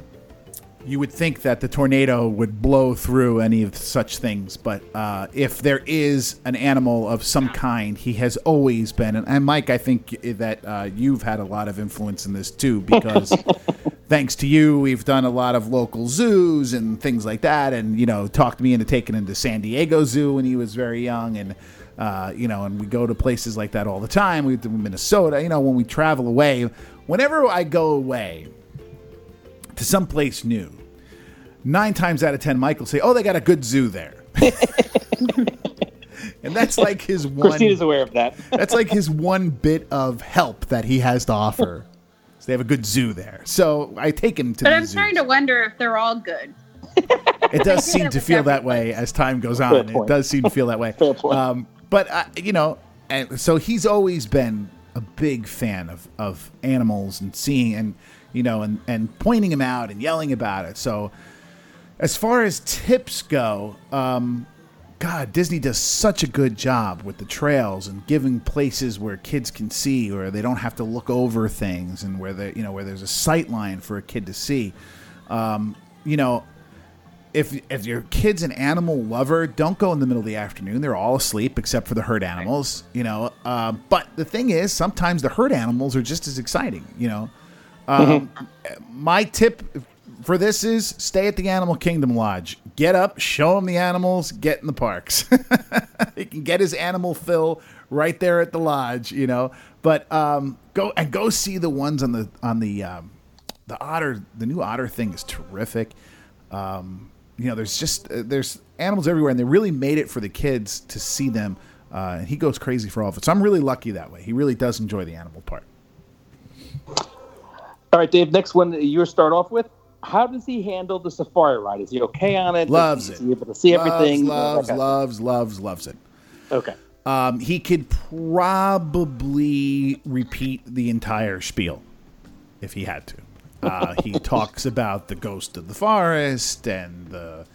you would think that the tornado would blow through any of such things. But uh, if there is an animal of some kind, he has always been. And, and Mike, I think that uh, you've had a lot of influence in this too, because... Thanks to you, we've done a lot of local zoos and things like that, and, you know, talked me into taking him to San Diego Zoo when he was very young, and, uh, you know, and we go to places like that all the time. We've been to Minnesota, you know, when we travel away. Whenever I go away to someplace new, nine times out of ten, Mike will say, oh, they got a good zoo there. And that's like his one... Christina's aware of that. That's like his one bit of help that he has to offer. They have a good zoo there. So I take him to but the zoo. But I'm starting to wonder if they're all good. It does seem to feel that way as time goes on. It does seem to feel that way. Fair point. Um, but, I, you know, and so he's always been a big fan of, of animals and seeing and, you know, and, and pointing them out and yelling about it. So as far as tips go, um, God, Disney does such a good job with the trails and giving places where kids can see, or they don't have to look over things, and where they, you know, where there's a sight line for a kid to see. Um, you know, if if your kid's an animal lover, don't go in the middle of the afternoon. They're all asleep except for the herd animals. You know, uh, but the thing is, sometimes the herd animals are just as exciting. You know, um, mm-hmm. my tip for this is stay at the Animal Kingdom Lodge. Get up, show him the animals, get in the parks. He can get his animal fill right there at the lodge, you know. But um, go and go see the ones on the on the um, the otter. The new otter thing is terrific. Um, you know, there's just uh, there's animals everywhere, and they really made it for the kids to see them. Uh, and he goes crazy for all of it. So I'm really lucky that way. He really does enjoy the animal part. All right, Dave. Next one, you start off with. How does he handle the safari ride? Is he okay on it? Loves it. Is he able to see loves, everything? Loves, you know, loves, loves, loves it. Okay. Um, he could probably repeat the entire spiel if he had to. Uh, he talks about the ghost of the forest and the,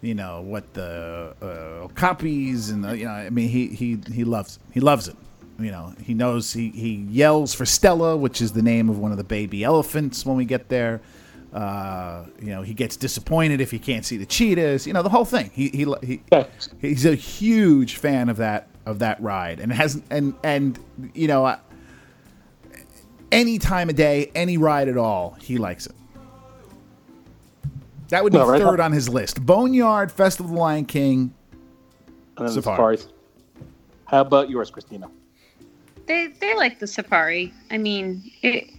you know, what the uh, copies and the, you know, I mean, he he he loves it. He loves it. You know, he knows he he yells for Stella, which is the name of one of the baby elephants when we get there. Uh, you know, he gets disappointed if he can't see the cheetahs. You know, the whole thing. He he, he he's a huge fan of that of that ride, and it hasn't and and you know, uh, any time of day, any ride at all, he likes it. That would be no, right third up. on his list: Boneyard, Festival of the Lion King, and then Safari. The safaris. How about yours, Christina? They they like the safari. I mean it.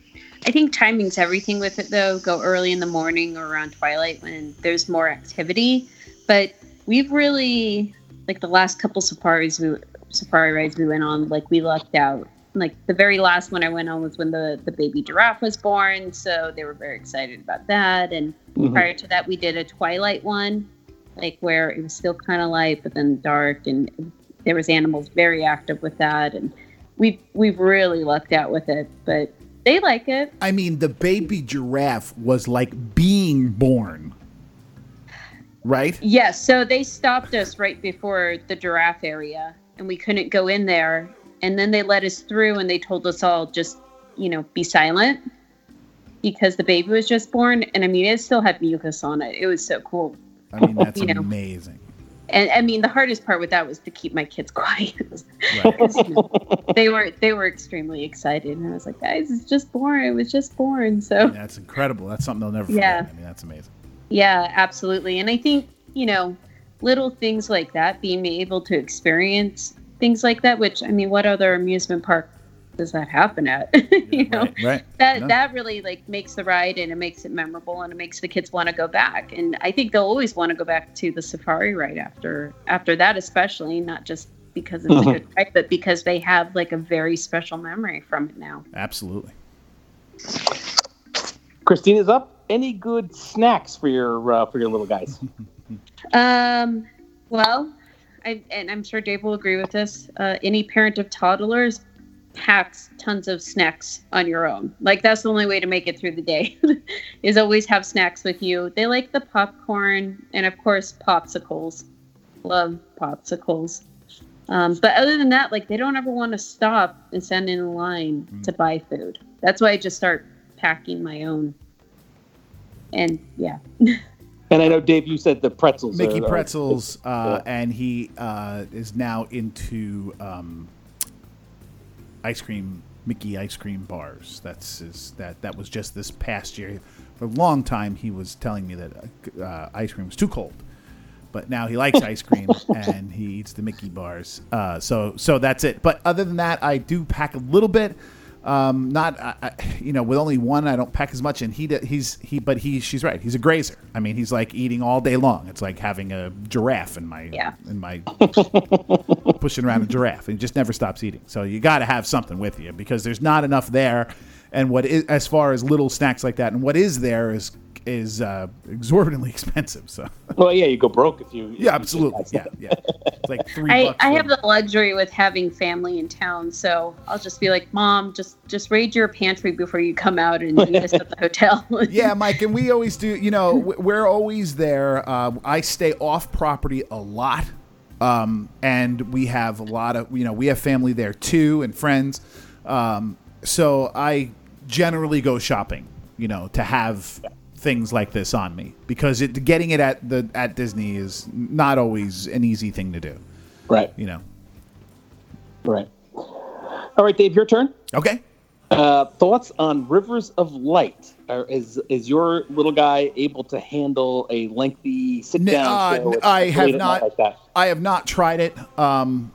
I think timing's everything with it, though. Go early in the morning or around twilight when there's more activity. But we've really, like the last couple safaris we safari rides we went on, like we lucked out. Like the very last one I went on was when the, the baby giraffe was born, so they were very excited about that. And mm-hmm. prior to that, we did a twilight one, like where it was still kind of light, but then dark, and there was animals very active with that. And we've we've really lucked out with it, but they like it. I mean, the baby giraffe was like being born. Right? Yes. Yeah, so they stopped us right before the giraffe area, and we couldn't go in there. And then they let us through, and they told us all just, you know, be silent because the baby was just born. And I mean, it still had mucus on it. It was so cool. I mean, that's you know? amazing. And I mean, the hardest part with that was to keep my kids quiet. Right. You know, they were they were extremely excited, and I was like, guys, it's just born. It was just born. So that's incredible. That's something they'll never forget. Yeah. I mean, that's amazing. Yeah, absolutely. And I think, you know, little things like that, being able to experience things like that, which, I mean, what other amusement park does that happen at? you yeah, know, right, right. That, no. that really, like, makes the ride, and it makes it memorable, and it makes the kids want to go back. And I think they'll always want to go back to the safari ride after, after that, especially, not just because it's a good ride, but because they have, like, a very special memory from it now. Absolutely. Christina's up. Any good snacks for your uh, for your little guys? Um, well, I, and I'm sure Dave will agree with this. Uh, any parent of toddlers packs tons of snacks on your own. Like that's the only way to make it through the day is always have snacks with you. They like the popcorn and of course popsicles. Love popsicles. Um, but other than that, like they don't ever want to stop and stand in line mm. to buy food. That's why I just start packing my own. And yeah, and I know Dave, you said the pretzels. Mickey are, pretzels, are, uh, yeah. and he uh, is now into um, ice cream, Mickey ice cream bars. That's his, that. That was just this past year. For a long time, he was telling me that uh, ice cream was too cold, but now he likes ice cream and he eats the Mickey bars. Uh, so, so that's it. But other than that, I do pack a little bit. Um, not, I, I, you know, with only one, I don't pack as much. And he, he's, he, but he, she's right. He's a grazer. I mean, he's like eating all day long. It's like having a giraffe in my, yeah. in my, pushing around a giraffe, and he just never stops eating. So you got to have something with you because there's not enough there. And what is, as far as little snacks like that, and what is there is, is, uh, exorbitantly expensive. So, well, yeah, you go broke if you, yeah, if absolutely. You yeah. Yeah. It's like three I, bucks I have the luxury with having family in town, so I'll just be like, Mom, just just raid your pantry before you come out and meet us at the hotel. Yeah, Mike, and we always do, you know, we're always there. Uh, I stay off property a lot, um, and we have a lot of, you know, we have family there too and friends. Um, so I generally go shopping, you know, to have things like this on me because it, getting it at the at Disney is not always an easy thing to do. Right. You know. Right. All right, Dave, your turn. Okay. Uh, thoughts on Rivers of Light? Or is is your little guy able to handle a lengthy sit down? Uh, show I have not. Like that? I have not tried it. Um,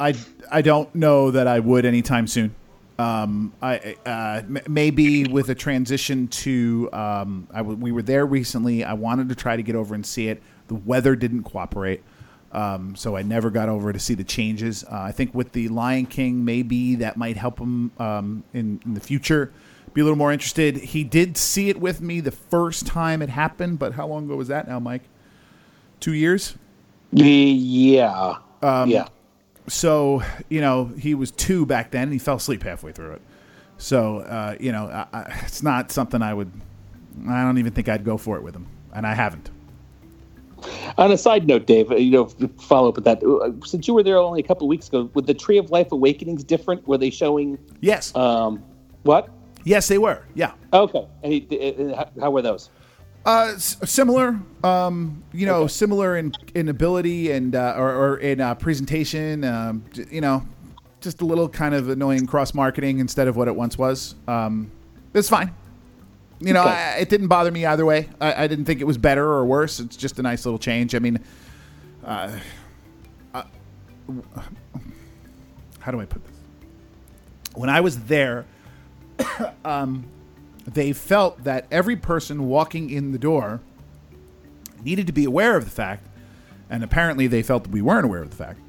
I I don't know that I would anytime soon. Um, I, uh, maybe with a transition to, um, I w- we were there recently. I wanted to try to get over and see it. The weather didn't cooperate. Um, so I never got over to see the changes. Uh, I think with the Lion King, maybe that might help him, um, in, in the future be a little more interested. He did see it with me the first time it happened, but how long ago was that now, Mike? Two years? Yeah. Um, yeah. So, you know, he was two back then, and he fell asleep halfway through it. So, uh, you know, I, I, it's not something I would – I don't even think I'd go for it with him, and I haven't. On a side note, Dave, you know, follow up with that. Since you were there only a couple of weeks ago, was the Tree of Life Awakenings different? Were they showing – Yes. Um, what? Yes, they were, yeah. Okay. And he, how were those? Uh, s- similar, um, you know, okay. similar in, in ability and uh, or, or in uh, presentation, um, j- you know, just a little kind of annoying cross-marketing instead of what it once was. Um, it's fine. You know, okay. I, it didn't bother me either way. I, I didn't think it was better or worse. It's just a nice little change. I mean, uh, uh, how do I put this? When I was there, um, they felt that every person walking in the door needed to be aware of the fact and apparently they felt that we weren't aware of the fact,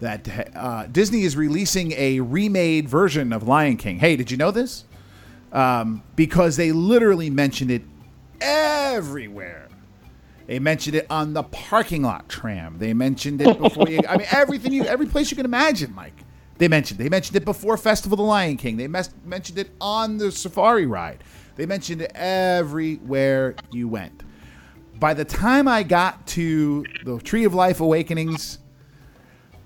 that uh, Disney is releasing a remade version of Lion King. Hey, did you know this? Um, because they literally mentioned it everywhere. They mentioned it on the parking lot tram. They mentioned it before you... I mean, everything you, every place you can imagine, Mike. They mentioned They mentioned it before Festival of the Lion King. They mes- mentioned it on the safari ride. They mentioned it everywhere you went. By the time I got to the Tree of Life Awakenings,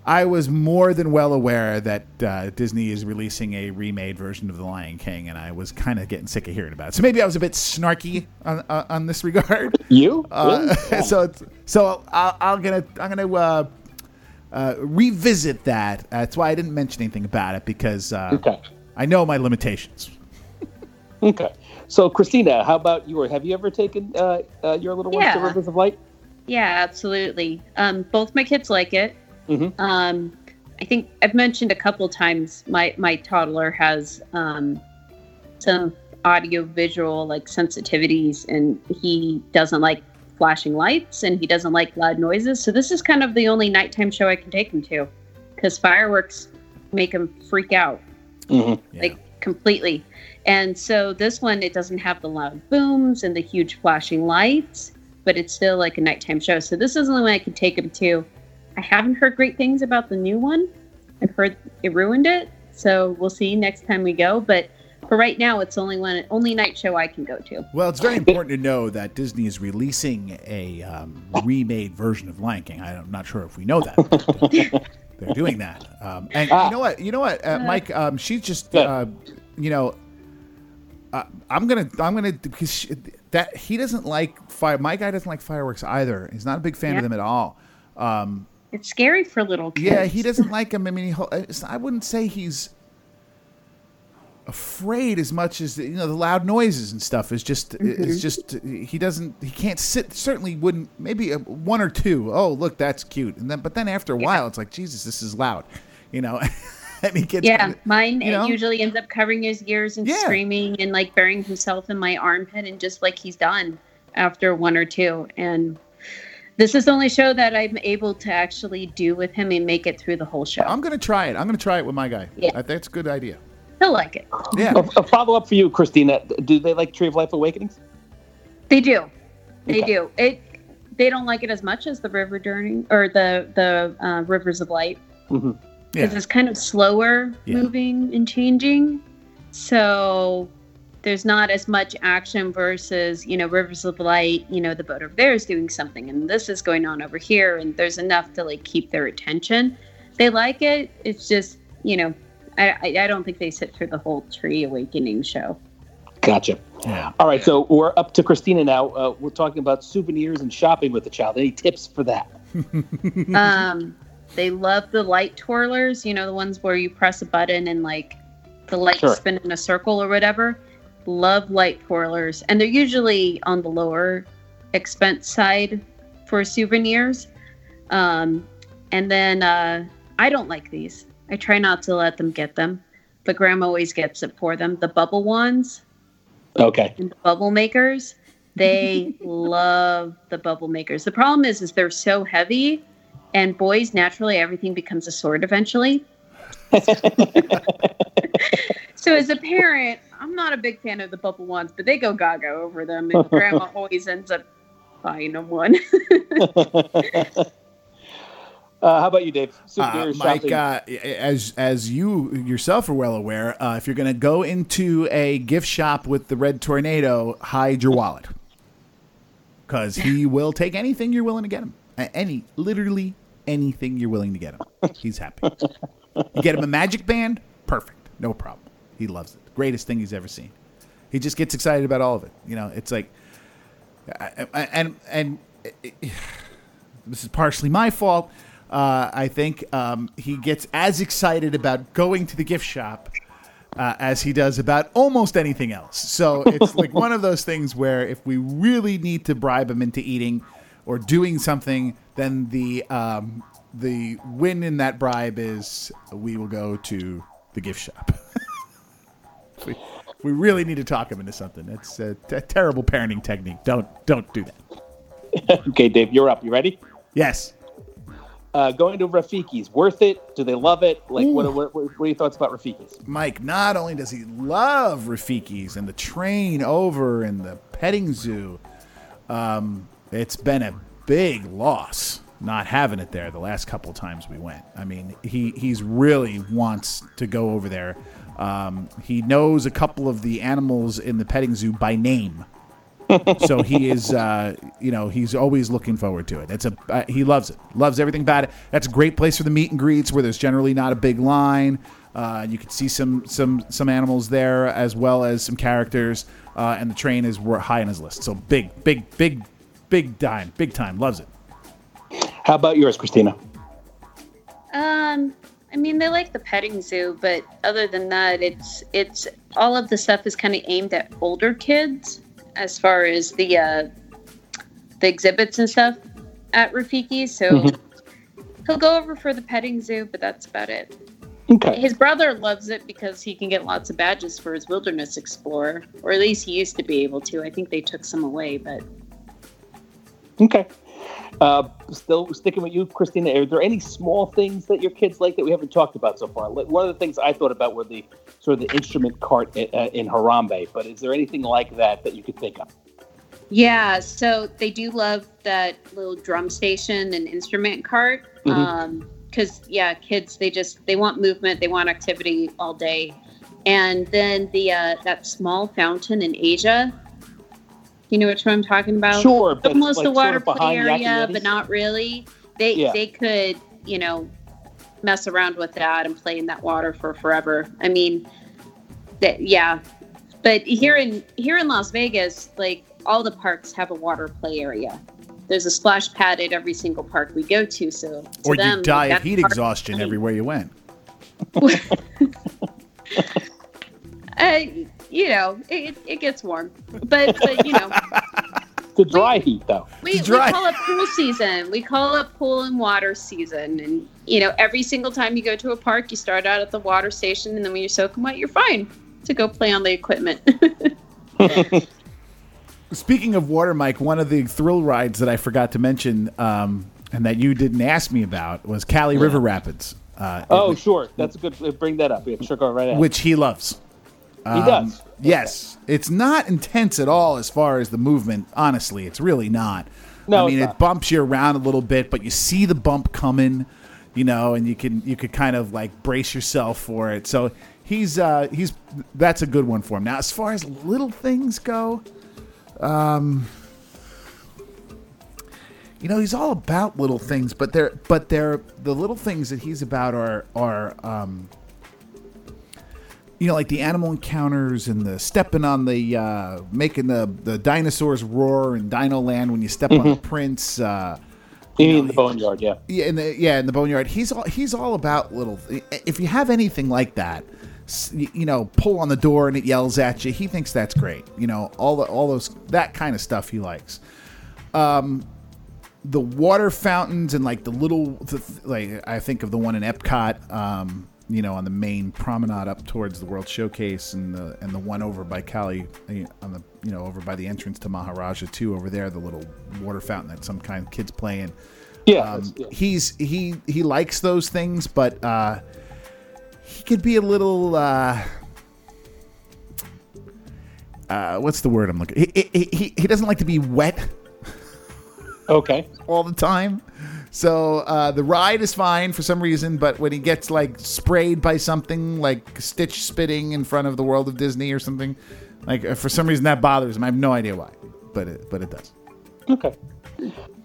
I was more than well aware that uh, Disney is releasing a remade version of The Lion King, and I was kind of getting sick of hearing about it. So maybe I was a bit snarky on, uh, on this regard. You? Uh, yeah. So it's, so I'll, I'll gonna, I'm gonna uh, uh, revisit that. That's why I didn't mention anything about it, because uh, okay. I know my limitations. Okay. So, Christina, how about you? Have you ever taken uh, uh, your little ones yeah. to Rivers of Light? Yeah, absolutely. Um, both my kids like it. Mm-hmm. Um, I think I've mentioned a couple times my, my toddler has um, some audio-visual like sensitivities, and he doesn't like flashing lights, and he doesn't like loud noises. So this is kind of the only nighttime show I can take him to, because fireworks make him freak out, mm-hmm. yeah. like completely. And so this one, it doesn't have the loud booms and the huge flashing lights, but it's still like a nighttime show. So this is the only one I can take him to. I haven't heard great things about the new one. I've heard it ruined it, so we'll see next time we go. But for right now, it's only one only night show I can go to. Well, it's very important to know that Disney is releasing a um, remade version of Lion King. I'm not sure if we know that, but uh, they're doing that. Um, and ah. you know what? You know what, uh, Mike? Um, she's just, uh, you know, uh, I'm gonna, I'm gonna. Cause she, that he doesn't like fire. My guy doesn't like fireworks either. He's not a big fan yeah. of them at all. Um, It's scary for little kids. Yeah, he doesn't like him. I mean, he, I wouldn't say he's afraid as much as, you know, the loud noises and stuff is just, mm-hmm. it's just, he doesn't, he can't sit, certainly wouldn't, maybe one or two. Oh, look, that's cute. And then, but then after a yeah. while, it's like, Jesus, this is loud, you know? I mean, kids, yeah, mine you know? It usually ends up covering his ears and yeah. screaming and like burying himself in my armpit and just like he's done after one or two. And this is the only show that I'm able to actually do with him and make it through the whole show. I'm going to try it. I'm going to try it with my guy. Yeah. I, that's a good idea. He'll like it. Yeah. A, a follow-up for you, Christina. Do they like Tree of Life Awakenings? They do. They okay. do. It. They don't like it as much as the River Journey or the, the uh, Rivers of Light. Mm-hmm. Yeah. It's kind of slower yeah. moving and changing. So... there's not as much action versus, you know, Rivers of Light, you know, the boat over there is doing something and this is going on over here. And there's enough to like keep their attention. They like it. It's just, you know, I, I don't think they sit through the whole Tree Awakening show. Gotcha. Yeah. All right. So we're up to Christina now. Uh, we're talking about souvenirs and shopping with the child. Any tips for that? um, they love the light twirlers, you know, the ones where you press a button and like the lights sure. spin in a circle or whatever. Love light twirlers, and they're usually on the lower expense side for souvenirs. Um, and then uh, I don't like these. I try not to let them get them, but Grandma always gets it for them. The bubble wands, okay, and the bubble makers. They love the bubble makers. The problem is, is they're so heavy, and boys naturally everything becomes a sword eventually. So as a parent, I'm not a big fan of the bubble wands, but they go gaga over them, and Grandma always ends up buying them one. uh, how about you, Dave? Uh, Mike, uh, as as you yourself are well aware, uh, if you're going to go into a gift shop with the Red Tornado, hide your wallet, because he will take anything you're willing to get him. Any, literally anything you're willing to get him. He's happy. You get him a Magic Band, perfect, no problem. He loves it. Greatest thing he's ever seen. He just gets excited about all of it. You know, it's like, I, I, and and it, it, this is partially my fault. Uh, I think um, he gets as excited about going to the gift shop uh, as he does about almost anything else. So it's like one of those things where if we really need to bribe him into eating or doing something, then the um, the win in that bribe is we will go to the gift shop. We, we really need to talk him into something. That's a, t- a terrible parenting technique. Don't don't do that. Okay, Dave, you're up. You ready? Yes. Uh, going to Rafiki's, worth it? Do they love it? Like, what, what, what are your thoughts about Rafiki's? Mike, not only does he love Rafiki's and the train over and the petting zoo, um, it's been a big loss not having it there the last couple times we went. I mean, he he's really wants to go over there. Um, he knows a couple of the animals in the petting zoo by name. So he is, uh, you know, he's always looking forward to it. That's a uh, he loves it, loves everything about it. That's a great place for the meet and greets, where there's generally not a big line. Uh, you can see some some some animals there, as well as some characters. Uh, and the train is high on his list. So big, big, big, big time, big time. Loves it. How about yours, Christina? Um, I mean, they like the petting zoo, but other than that, it's it's all of the stuff is kind of aimed at older kids. As far as the uh, the exhibits and stuff at Rafiki, so mm-hmm. he'll go over for the petting zoo, but that's about it. Okay. His brother loves it because he can get lots of badges for his Wilderness Explorer, or at least he used to be able to. I think they took some away, but okay. Uh, still sticking with you, Christina. Are there any small things that your kids like that we haven't talked about so far? One of the things I thought about were the sort of the instrument cart in, uh, in Harambe. But is there anything like that that you could think of? Yeah, so they do love that little drum station and instrument cart. Mm-hmm. Um, 'cause yeah, kids, they just they want movement, they want activity all day. And then the uh, that small fountain in Asia. You know which one I'm talking about? Sure. But almost like a water sort of play area, but not really. They yeah. they could, you know, mess around with that and play in that water for forever. I mean, that yeah. But here in here in Las Vegas, like all the parks have a water play area. There's a splash pad at every single park we go to. So to or them, you die like, of heat exhaustion play. Everywhere you went. uh, You know, it it gets warm, but but you know, the dry we, heat though. We, dry. we call it pool season. We call it pool and water season, and you know, every single time you go to a park, you start out at the water station, and then when you're soaking wet, you're fine to go play on the equipment. Speaking of water, Mike, one of the thrill rides that I forgot to mention, um, and that you didn't ask me about, was Cali yeah. River Rapids. Uh, oh, was, sure, that's a good. Bring that up. Yeah, sure, go right ahead. Which he loves. Um, he does. Yes. Okay. It's not intense at all as far as the movement. Honestly, it's really not. No, I mean, it bumps you around a little bit, but you see the bump coming, you know, and you can you could kind of like brace yourself for it. So he's uh, he's that's a good one for him. Now, as far as little things go, um, you know, he's all about little things, but they're but they're the little things that he's about are are. Um, You know, like the animal encounters and the stepping on the, uh, making the, the dinosaurs roar in Dinoland when you step mm-hmm. on the prints. Uh, you mean know, in the Boneyard, yeah. Yeah, in the, yeah, in the Boneyard. He's all, he's all about little, if you have anything like that, you know, pull on the door and it yells at you. He thinks that's great. You know, all the, all those, that kind of stuff he likes. Um, the water fountains and like the little, the, like I think of the one in Epcot, um, you know, on the main promenade up towards the World Showcase, and the and the one over by Cali, on the you know over by the entrance to Maharaja too, over there, the little water fountain that some kind of kids play in. Yeah, um, yeah. he's he he likes those things, but uh, he could be a little. Uh, uh, what's the word I'm looking? He he he, he doesn't like to be wet. Okay. All the time. So uh, the ride is fine for some reason, but when he gets like sprayed by something, like Stitch spitting in front of the World of Disney or something, like for some reason that bothers him. I have no idea why, but it, but it does. Okay.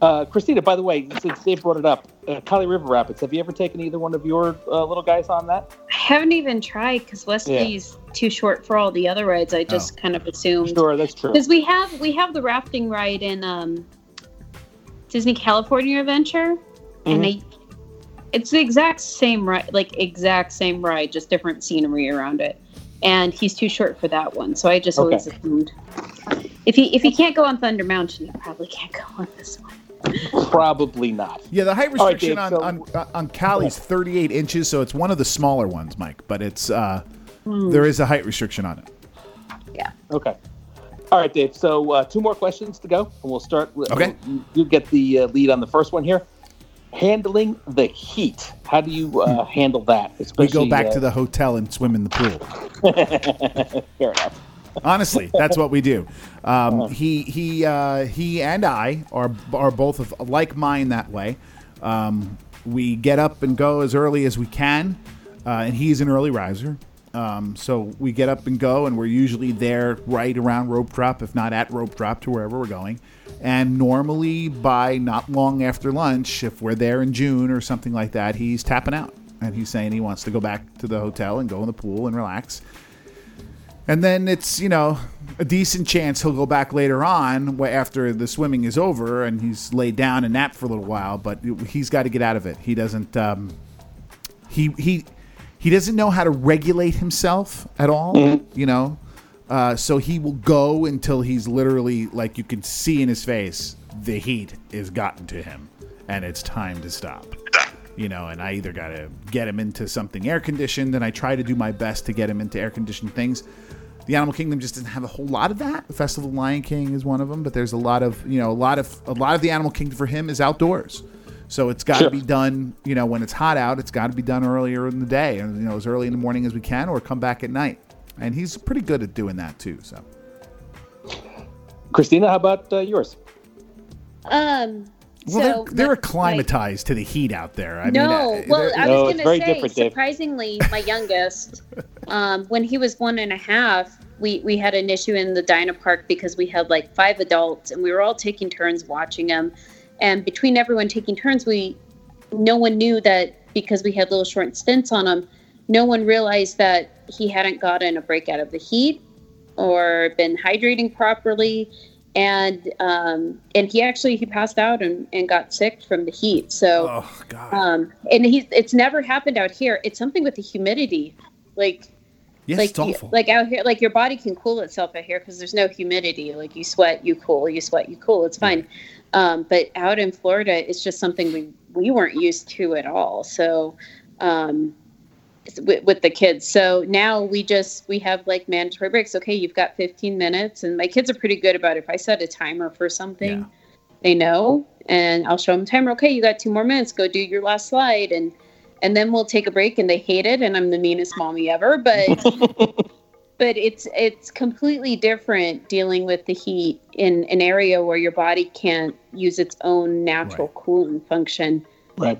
Uh, Christina, by the way, since Dave brought it up, uh, Cali River Rapids, have you ever taken either one of your uh, little guys on that? I haven't even tried because Leslie's yeah. too short for all the other rides. I just oh. kind of assumed. Sure, that's true. Because we have, we have the rafting ride in... Um, Disney California Adventure, mm-hmm. and they, it's the exact same ride, like exact same ride, just different scenery around it. And he's too short for that one, so I just okay. always assumed if he if he can't go on Thunder Mountain, he probably can't go on this one. Probably not. Yeah, the height restriction right, Dave, on, so- on on Cali's thirty-eight inches, so it's one of the smaller ones, Mike. But it's uh, mm. there is a height restriction on it. Yeah. Okay. All right, Dave. So uh, two more questions to go, and we'll start. With, okay. You, you get the uh, lead on the first one here. Handling the heat. How do you uh, handle that? Especially, we go back uh, to the hotel and swim in the pool. Fair enough. Honestly, that's what we do. Um, he he uh, he and I are are both of like mine that way. Um, we get up and go as early as we can, uh, and he's an early riser. Um, so we get up and go, and we're usually there right around rope drop, if not at rope drop, to wherever we're going. And normally by not long after lunch, if we're there in June or something like that, he's tapping out. And he's saying he wants to go back to the hotel and go in the pool and relax. And then it's, you know, a decent chance he'll go back later on after the swimming is over and he's laid down and napped for a little while. But he's got to get out of it. He doesn't um, he he he doesn't know how to regulate himself at all, mm-hmm. you know. Uh, so he will go until he's literally, like you can see in his face, the heat has gotten to him and it's time to stop, you know, and I either got to get him into something air conditioned, and I try to do my best to get him into air conditioned things. The Animal Kingdom just doesn't have a whole lot of that. The Festival of the Lion King is one of them, but there's a lot of, you know, a lot of, a lot of the Animal Kingdom for him is outdoors. So it's got to sure. be done, you know, when it's hot out, it's got to be done earlier in the day and, you know, as early in the morning as we can or come back at night. And he's pretty good at doing that, too. So, Christina, how about uh, yours? Um, well, so they're, they're my, acclimatized my, to the heat out there. I no, mean, well, I no, was going to say, surprisingly, my youngest, um, when he was one and a half, we, we had an issue in the Dino Park because we had like five adults and we were all taking turns watching him. And between everyone taking turns, we no one knew that because we had little short stints on him. No one realized that he hadn't gotten a break out of the heat or been hydrating properly. And um, and he actually, he passed out and, and got sick from the heat. So, oh, God. Um, and he's, it's never happened out here. It's something with the humidity. Like, yes, like, it's awful. You, like out here, like your body can cool itself out here because there's no humidity. Like you sweat, you cool, you sweat, you cool. It's fine. Um, but out in Florida, it's just something we, we weren't used to at all. So, um, With, with the kids. So now we just, we have like mandatory breaks. Okay, you've got fifteen minutes. And my kids are pretty good about it. If I set a timer for something, yeah. they know. And I'll show them the timer. Okay, you got two more minutes. Go do your last slide. And, and then we'll take a break. And they hate it. And I'm the meanest mommy ever. But but it's it's completely different dealing with the heat in an area where your body can't use its own natural right. cooling function. Right.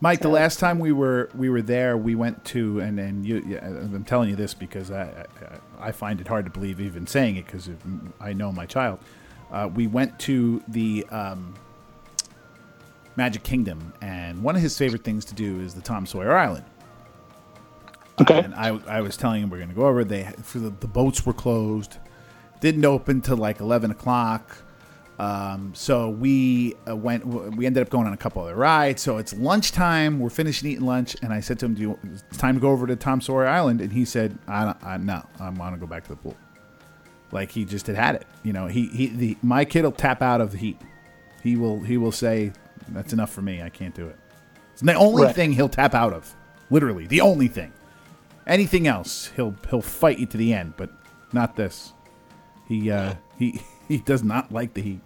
Mike, the last time we were we were there, we went to, and, and you, yeah, I'm telling you this because I, I I find it hard to believe even saying it because I know my child. Uh, we went to the um, Magic Kingdom, and one of his favorite things to do is the Tom Sawyer Island. Okay. Uh, and I I was telling him we're going to go over. They for the, the boats were closed, didn't open till like eleven o'clock. Um, so we uh, went, we ended up going on a couple other rides. So it's lunchtime. We're finishing eating lunch. And I said to him, do you, it's time to go over to Tom Sawyer Island. And he said, I, I no, I want to go back to the pool. Like he just had had it, you know, he, he, the, my kid will tap out of the heat. He will, he will say that's enough for me. I can't do it. It's the only right. thing he'll tap out of, literally the only thing, anything else. He'll, he'll fight you to the end, but not this. He, uh, he, He does not like the heat.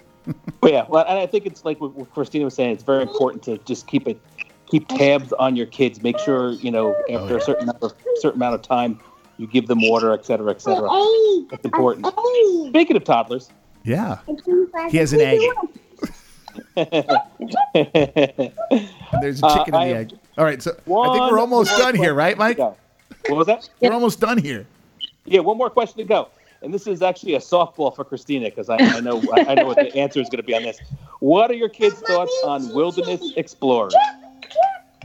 Well, yeah, well, and I think it's like what Christina was saying. It's very important to just keep it, keep tabs on your kids. Make sure you know after oh, yeah. a certain number, certain amount of time, you give them water, et cetera, et cetera. It's important. Speaking of toddlers, yeah, he has an egg. There's a chicken uh, in the I egg. All right, so I think we're almost done here, right, Mike? What was that? We're almost done here. Yeah, one more question to go. And this is actually a softball for Christina because I, I know I know what the answer is going to be on this. What are your kids' thoughts on Wilderness Explorers?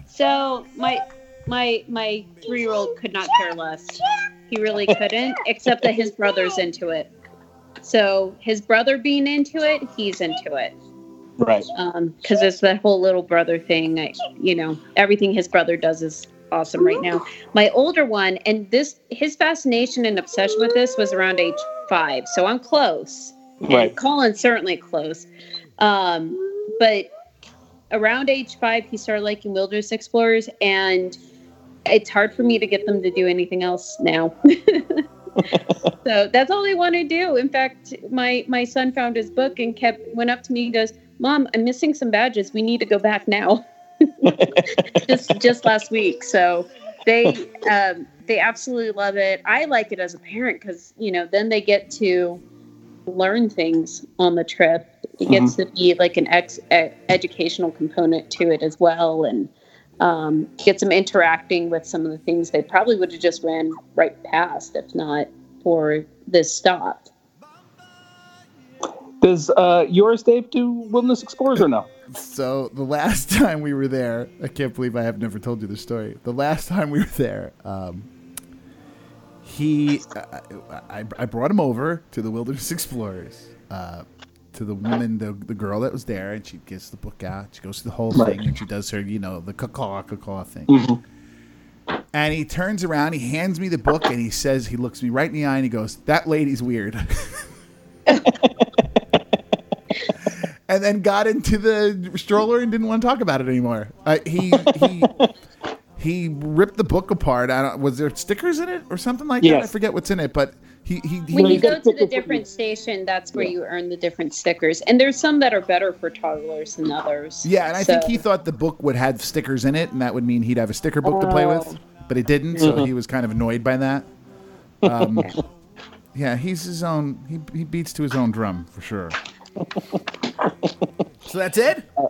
So my my my three-year-old could not care less. He really couldn't, except that his brother's into it. So his brother being into it, he's into it. Right. Um, because it's that whole little brother thing. I, you know, everything his brother does is awesome right now. My older one, and this his fascination and obsession with this was around age five, so I'm close. Right. And Colin's certainly close. Um, but around age five, he started liking Wilderness Explorers, and it's hard for me to get them to do anything else now. So that's all I want to do. In fact, my, my son found his book and kept went up to me and goes, Mom, I'm missing some badges. We need to go back now. just just last week. So they um, they absolutely love it. I like it as a parent because, you know, then they get to learn things on the trip. It gets mm-hmm. to be like an ex- educational component to it as well, and um, get some interacting with some of the things they probably would have just ran right past if not for this stop. Does uh, yours, Dave, do Wilderness Explorers or no? So the last time we were there, I can't believe I have never told you this story. The last time we were there, um, he, I, I, I brought him over to the Wilderness Explorers, uh, to the woman, the, the girl that was there, and she gets the book out. She goes through the whole right. thing, and she does her, you know, the caw-caw, caw-caw thing. Mm-hmm. And he turns around, he hands me the book, and he says, he looks me right in the eye, and he goes, "That lady's weird." And then got into the stroller and didn't want to talk about it anymore. Uh, he he he ripped the book apart. I don't, was there stickers in it or something like yes. that? I forget what's in it, but he he. he when you go to the different station, that's where yeah. you earn the different stickers. And there's some that are better for toddlers than others. Yeah, and I so. think he thought the book would have stickers in it, and that would mean he'd have a sticker book oh. to play with, but it didn't. Mm-hmm. So he was kind of annoyed by that. Um, yeah, he's his own. He he beats to his own drum for sure. So that's it? Uh,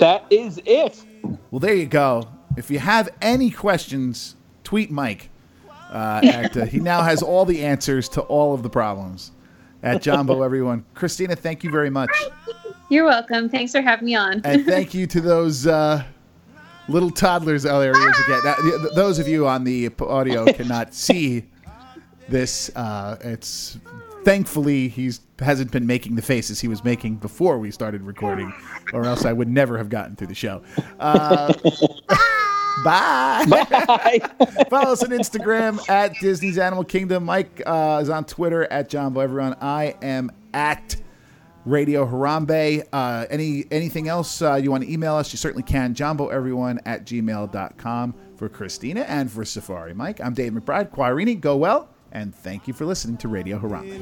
that is it. Well, there you go. If you have any questions, tweet Mike. Uh, at, uh, he now has all the answers to all of the problems. At Jumbo, everyone. Christina, thank you very much. You're welcome. Thanks for having me on. And thank you to those uh, little toddlers out there. Now, those of you on the audio cannot see this. Uh, it's... Thankfully, he hasn't been making the faces he was making before we started recording, or else I would never have gotten through the show. Uh, bye. Bye. Follow us on Instagram at Disney's Animal Kingdom. Mike uh, is on Twitter at Jumbo Everyone. I am at Radio Harambe. Uh, any anything else uh, you want to email us? You certainly can. JumboEveryone at gmail dot com. For Christina and for Safari Mike, I'm Dave McBride. Quairini, go well. And thank you for listening to Radio Harambe.